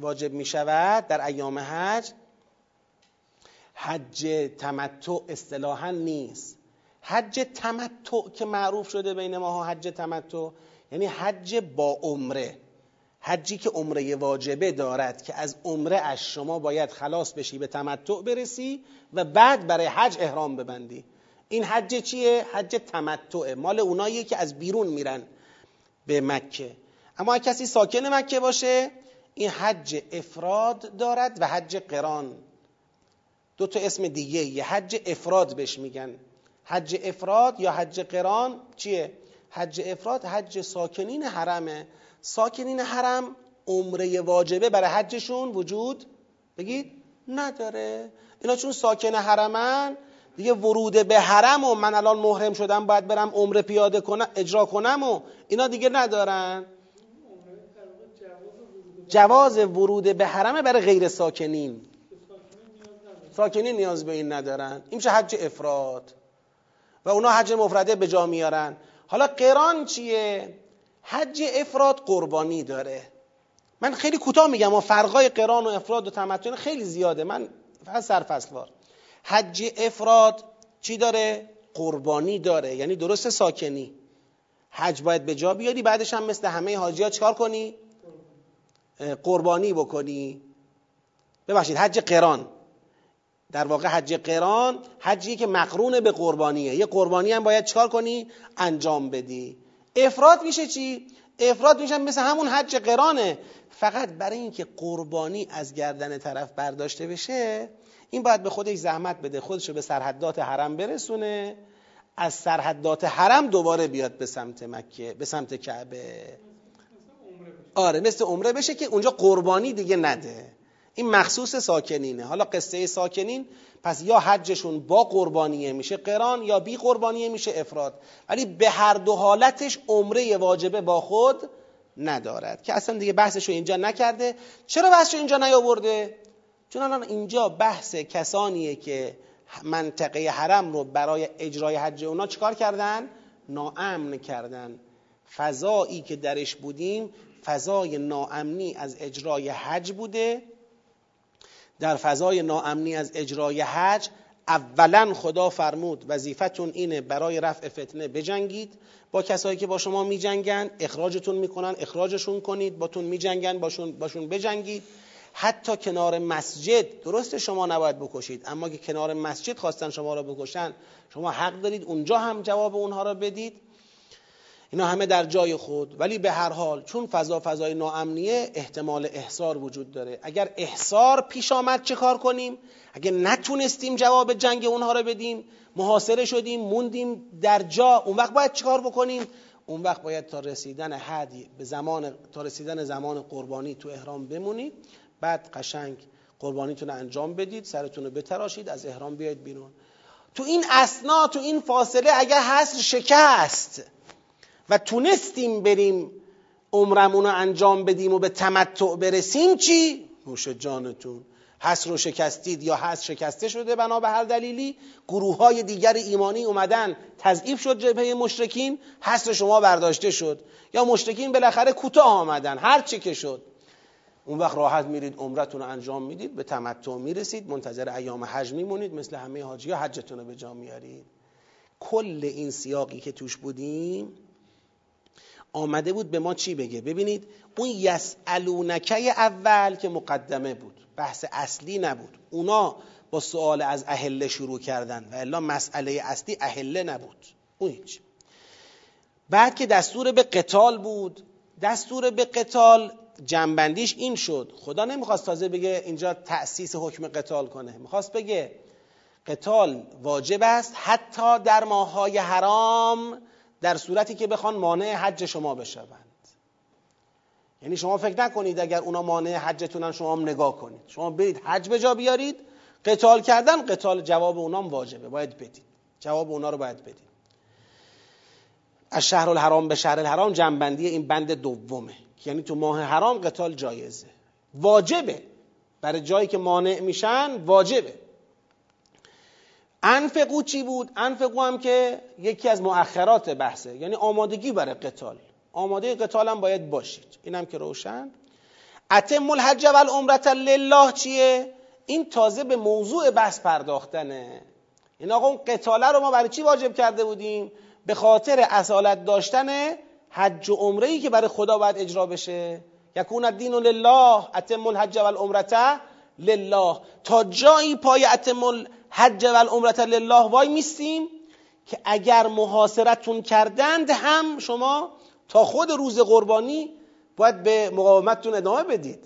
واجب می شود در ایام حج، حج تمتع اصطلاحا نیست. حج تمتع که معروف شده بین ماها، حج تمتع یعنی حج با عمره، حجی که عمره واجبه دارد که از عمره اش شما باید خلاص بشی به تمتع برسی و بعد برای حج احرام ببندی. این حج چیه؟ حج تمتعه، مال اوناییه که از بیرون میرن به مکه. اما اگه کسی ساکن مکه باشه، این حج افراد دارد و حج قران، 2 اسم دیگه یه حج افراد بهش میگن. حج افراد یا حج قران چیه؟ حج افراد حج ساکنین حرمه. ساکنین حرم عمره واجبه برای حجشون وجود نداره، اینا چون ساکن حرمن دیگه، ورود به حرم و من الان محرم شدم باید برم عمره پیاده کنم اجرا کنم و اینا دیگه ندارن. جواز ورود به حرم برای غیر ساکنین، ساکنین نیاز به این ندارن. این میشه حج افراد و اونا حج مفرده به جا میارن. حالا قران چیه؟ حج افراد قربانی داره. من خیلی کوتاه میگم، فرقای قران و افراد و تمتع خیلی زیاده، من سرفصلوار. حج افراد چی داره؟ قربانی داره، یعنی درست ساکنی، حج باید به جا بیاری، بعدش هم مثل همه حاجیا چیکار کنی؟ قربانی بکنی. ببخشید حج قران. در واقع حج قران حجی که مقرون به قربانیه. یه قربانی هم باید چکار کنی؟ انجام بدی. افراد میشه چی؟ افراد میشه مثل همون حج قرانه، فقط برای اینکه قربانی از گردن طرف برداشته بشه این باید به خودش زحمت بده، خودشو به سرحدات حرم برسونه، از سرحدات حرم دوباره بیاد به سمت مکه، به سمت کعبه. آره مثل عمره بشه که اونجا قربانی دیگه نده. این مخصوص ساکنینه. حالا قصه ساکنین پس یا حجشون با قربانیه میشه قران، یا بی قربانیه میشه افراد، ولی به هر دو حالتش عمره واجبه با خود ندارد که اصلا دیگه بحثشو اینجا نکرده. چرا بحثشو اینجا نیاورده؟ چون الان اینجا بحث کسانیه که منطقه حرم رو برای اجرای حج اونا چکار کردن؟ ناامن کردن. فضایی که درش بودیم فضای ناامنی از اجرای حج بوده. در فضای ناامنی از اجرای حج اولا خدا فرمود وظیفتون اینه برای رفع فتنه بجنگید، با کسایی که با شما می جنگن اخراجتون می کنن اخراجشون کنید، باتون می جنگن باشون بجنگید. حتی کنار مسجد، درسته شما نباید بکشید، اما که کنار مسجد خواستن شما را بکشن شما حق دارید اونجا هم جواب اونها را بدید. اینا همه در جای خود، ولی به هر حال چون فضای ناامنیه احتمال احصار وجود داره. اگر احصار پیش آمد چه کار کنیم؟ اگر نتونستیم جواب جنگ اونها را بدیم، محاصره شدیم، موندیم در جا، اون وقت باید چه کار بکنیم؟ اون وقت باید تا رسیدن حدی به زمان، تا رسیدن زمان قربانی تو احرام بمونید، بعد قشنگ قربانیتون رو انجام بدید، سرتون رو بتراشید، از احرام بیاید بیرون. تو این اثنا، تو این فاصله اگر حصر شکست و تونستیم بریم عمرمون رو انجام بدیم و به تمتع برسیم، چی؟ نوش جانتون. حصر رو شکستید یا حصر شکسته شده بنا به هر دلیلی، گروه‌های دیگر ایمانی اومدن، تضعیف شد جبهه مشرکین، حصر شما برداشته شد، یا مشرکین بالاخره کوتاه آمدن، هر چی که شد، اون وقت راحت میرید عمرتون رو انجام میدید، به تمتع میرسید، منتظر ایام حج میمونید، مثل همه حاجی‌ها حجتون رو به جا میارید. کل این سیاقی که توش بودیم آمده بود به ما چی بگه؟ ببینید اون یسالونکه اول که مقدمه بود، بحث اصلی نبود. اونا با سؤال از اهله شروع کردن و الا مسئله اصلی اهله نبود. اون هیچ. بعد که دستور به قتال بود، دستور به قتال جنبندیش این شد، خدا نمیخواست تازه بگه اینجا تأسیس حکم قتال کنه، میخواست بگه قتال واجب است حتی در ماه‌های حرام، در صورتی که بخوان مانع حج شما بشوند. یعنی شما فکر نکنید اگر اونا مانع حجتونن شما هم نگاه کنید، شما برید حج به جا بیارید. قتال کردن، قتال جواب اونام واجبه، باید بدید، جواب اونا رو باید بدید. از شهر الحرام به شهر الحرام جنبندی این بند دومه، یعنی تو ماه حرام قتال جایزه، واجبه، برای جایی که مانع میشن واجبه. انفقو چی بود؟ انفقو هم که یکی از مؤخرات بحثه، یعنی آمادگی برای قتال، آماده قتال هم باید باشید، این هم که روشن. اتم الحج و العمرة لله چیه؟ این تازه به موضوع بحث پرداختنه. این آقا اون قتاله رو ما برای چی واجب کرده بودیم؟ به خاطر اصالت داشتن حج و عمره‌ای که برای خدا باید اجرا بشه. یکون الدین لله، اتم الحج و العمرة لله. تا جایی پای اتم الحج و العمرة لله وای میستیم که اگر محاصرتون کردند هم شما تا خود روز قربانی باید به مقاومتتون ادامه بدید.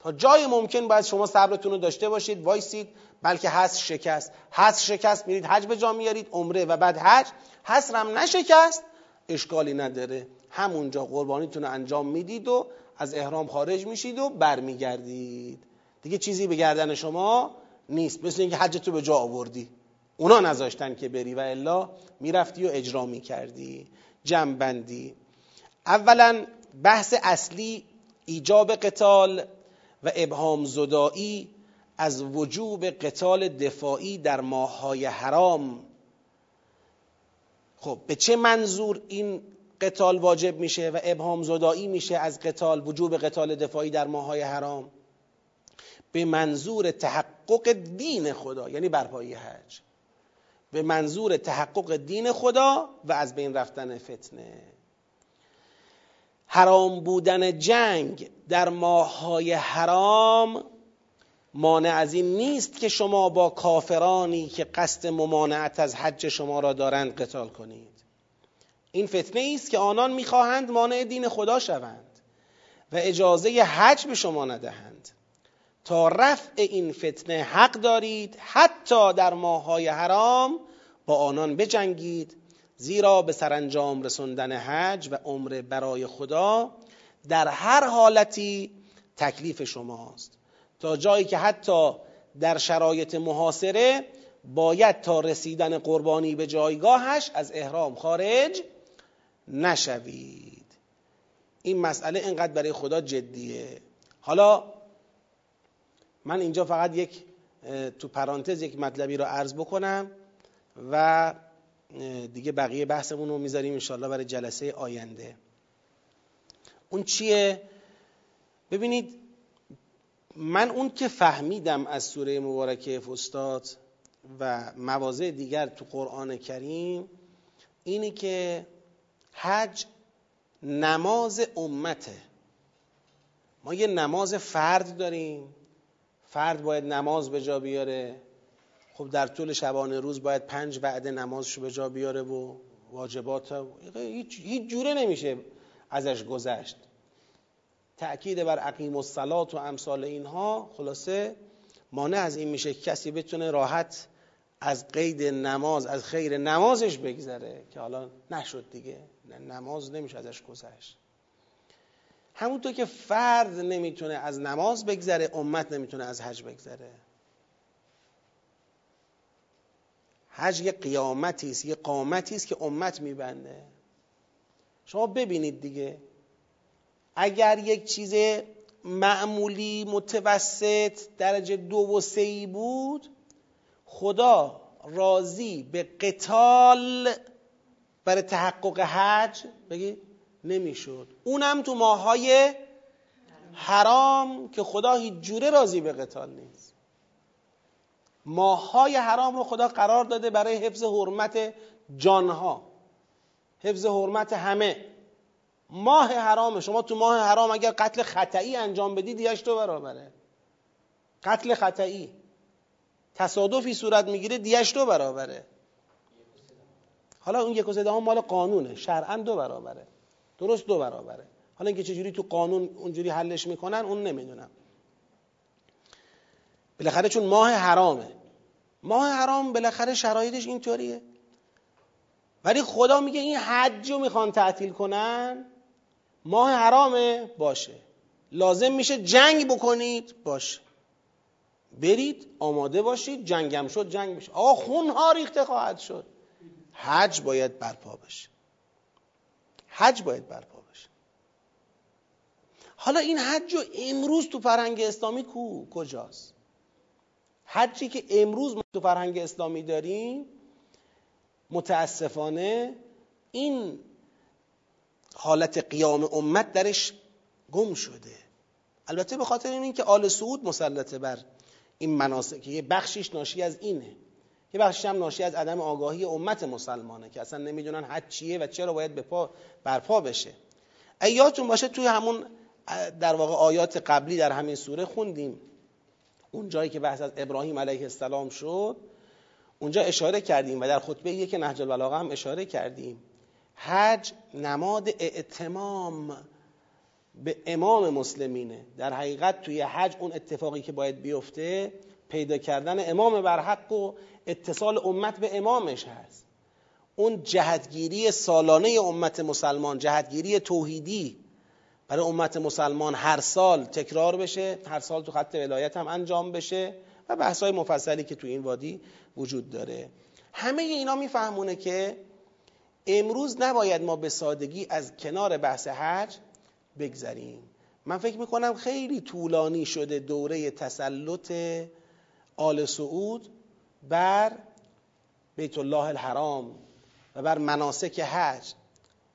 تا جای ممکن باید شما صبرتون رو داشته باشید، وایسید، بلکه حصر شکست. حصر شکست، میرید حج به جا میارید، عمره و بعد حج. حصر هم نشکست، اشکالی نداره، همونجا قربانیتون رو انجام میدید و از احرام خارج میشید و برمیگردید، دیگه چیزی به گردن شما نیست، مثل اینکه حجتو به جا آوردی، اونا نذاشتن که بری و الا میرفتی و اجرا میکردی. جنبندی اولا بحث اصلی ایجاب قتال و ابهام زدائی از وجوب قتال دفاعی در ماه‌های حرام. خب به چه منظور این قتال واجب میشه و ابهام زدائی میشه از قتال، وجوب قتال دفاعی در ماه‌های حرام؟ به منظور تحقق دین خدا، یعنی برپایی حج، به منظور تحقق دین خدا و از بین رفتن فتنه. حرام بودن جنگ در ماه‌های حرام مانع از این نیست که شما با کافرانی که قصد ممانعت از حج شما را دارند قتال کنید. این فتنه ایست که آنان میخواهند مانع دین خدا شوند و اجازه حج به شما ندهند. تا رفع این فتنه حق دارید حتی در ماه‌های حرام با آنان بجنگید، زیرا به سرانجام رساندن حج و عمره برای خدا در هر حالتی تکلیف شماست، تا جایی که حتی در شرایط محاصره باید تا رسیدن قربانی به جایگاهش از احرام خارج نشوید. این مسئله اینقدر برای خدا جدیه. حالا من اینجا فقط یک تو پرانتز یک مطلبی رو عرض بکنم و دیگه بقیه بحثمون رو میذاریم انشاءالله برای جلسه آینده. اون چیه؟ ببینید، من اون که فهمیدم از سوره مبارکه فستاد و مواضع دیگر تو قرآن کریم اینه که حج نماز امته. ما یه نماز فرد داریم، فرد باید نماز به جا بیاره، خب در طول شبانه روز باید 5 وعده نمازشو به جا بیاره و واجبات ها هیچ جوره نمیشه ازش گذشت. تأکید بر اقیم الصلاة و امثال اینها، خلاصه مانع از این میشه کسی بتونه راحت از قید نماز، از خیر نمازش بگذره، که حالا نشد دیگه، نماز نمیشه ازش گذشت. همونطور که فرد نمیتونه از نماز بگذره، امت نمیتونه از حج بگذره. حج یه قیامتی است، یه قامتی است که امت میبنده. شما ببینید دیگه، اگر یک چیز معمولی متوسط درجه 2 و 3 بود، خدا راضی به قتال برای تحقق حج بگی نمیشد، اونم تو ماهای حرام که خدا هیچ جوره راضی به قتال نیست. ماهای حرام رو خدا قرار داده برای حفظ حرمت جانها، حفظ حرمت همه. ماه حرام، شما تو ماه حرام اگر قتل خطئی انجام بدی دیش 2 برابره. قتل خطئی تصادفی صورت میگیره دیش 2 برابره. حالا اون 1 و 3 مال قانونه، شرعاً 2 برابره، درست 2 برابره. حالا اینکه چجوری تو قانون اونجوری حلش میکنن اون نمیدونم، بالاخره چون ماه حرامه، ماه حرام بالاخره شرایطش اینطوریه. ولی خدا میگه این حج رو میخوان تعطیل کنن، ماه حرامه، باشه، لازم میشه جنگ بکنید، باشه، برید آماده باشید، جنگم شد جنگ میشه، آقا خونها ریخته خواهد شد، حج باید برپا بشه، حج باید برپا بشه. حالا این حج رو امروز تو فرهنگ اسلامی کجاست؟ حجی که امروز ما تو فرهنگ اسلامی داریم متاسفانه این حالت قیام امت درش گم شده. البته به خاطر این که آل سعود مسلطه بر این مناسک، یه بخشیش ناشی از اینه، یه بخشیش هم ناشی از عدم آگاهی امت مسلمانه که اصلا نمیدونن حج چیه و چرا باید برپا بشه. یادتون باشه توی همون در واقع آیات قبلی در همین سوره خوندیم، اون جایی که بحث از ابراهیم علیه السلام شد، اونجا اشاره کردیم و در خطبه یک نهج البلاغه هم اشاره کردیم، حج نماد اعتمام به امام مسلمینه. در حقیقت توی حج اون اتفاقی که باید بیفته پیدا کردن امام برحق و اتصال امت به امامش هست. اون جهتگیری سالانه امت مسلمان، جهتگیری توحیدی برای امت مسلمان هر سال تکرار بشه، هر سال تو خط ولایت هم انجام بشه و بحث‌های مفصلی که تو این وادی وجود داره. همه اینا میفهمونه که امروز نباید ما به سادگی از کنار بحث حج بگذریم. من فکر میکنم خیلی طولانی شده دوره تسلط آل سعود بر بیت الله الحرام و بر مناسک حج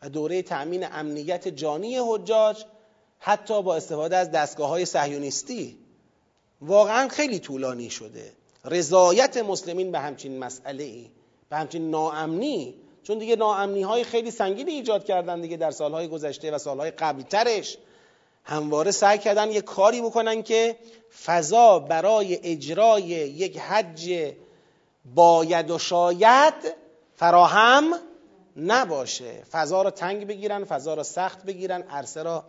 و دوره تأمین امنیت جانی حجاج حتی با استفاده از دستگاه‌های صهیونیستی. واقعا خیلی طولانی شده رضایت مسلمین به همچین مسئله‌ای، به همچین ناامنی، چون دیگه ناامنی‌های خیلی سنگینی ایجاد کردن دیگه در سالهای گذشته و سالهای قبلترش همواره سعی کردن یک کاری بکنن که فضا برای اجرای یک حج باید و شاید فراهم نباشه. فضا را تنگ بگیرن، فضا را سخت بگیرن، عرصه را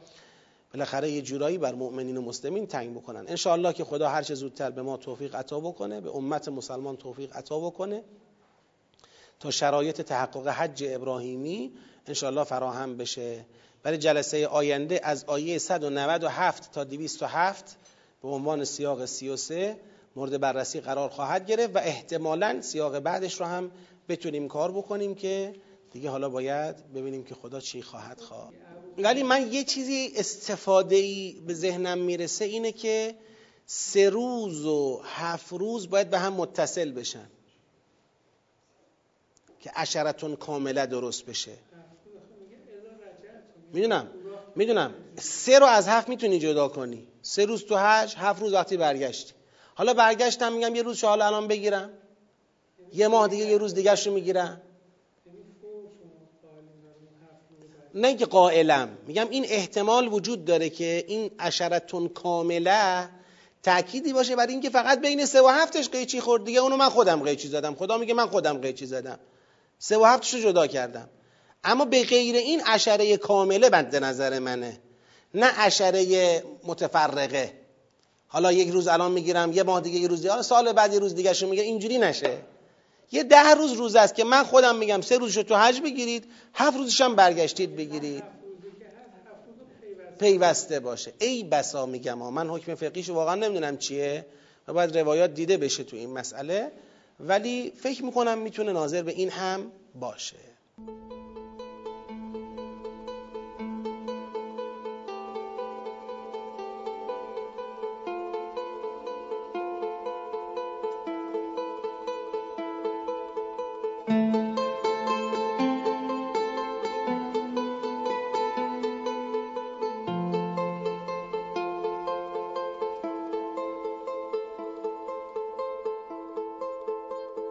بالاخره یه جورایی بر مؤمنین و مسلمین تنگ بکنن. انشاءالله که خدا هر چه زودتر به ما توفیق عطا بکنه، به امت مسلمان توفیق عطا بکنه تا شرایط تحقق حج ابراهیمی انشاءالله فراهم بشه. برای جلسه آینده از آیه 197 تا 207 به عنوان سیاق 33 مورد بررسی قرار خواهد گرفت و احتمالاً سیاق بعدش رو هم بتونیم کار بکنیم که دیگه حالا باید ببینیم که خدا چی خواهد خواهد. ولی من یه چیزی استفاده‌ای به ذهنم میرسه اینه که 3 روز و 7 روز باید به هم متصل بشن که عشرتون کامله درست بشه. میدونم 3 رو از 7 میتونی جدا کنی. 3 روز تو حج، 7 روز وقتی برگشتی. حالا برگشتم میگم یه روز شو حالا الان بگیرم، یه ماه دیگه یه روز دیگه شو میگیرم. نه که قائلم، میگم این احتمال وجود داره که این عشرتون کامله تأکیدی باشه برای اینکه فقط بین 3 و 7 قیچی خورد دیگه، اونو من خودم قیچی زدم. خدا میگه من خودم قیچی زدم، 3 و 7 رو جدا کردم. اما به غیر این عشره کامله بنده نظر منه، نه عشره متفرقه. حالا یک روز الان میگیرم، یه ماه دیگه یه روز دیگه، حالا سال بعد یه روز دیگه شو میگیرم. اینجوری نشه. یه 10 روز روزه است که من خودم میگم 3 روزشو تو حج بگیرید، 7 روزش هم برگشتید بگیرید، پیوسته باشه. ای بسا میگم من حکم فقهیشو واقعا نمیدونم چیه و باید روایات دیده بشه تو این مسئله، ولی فکر میکنم میتونه ناظر به این هم باشه.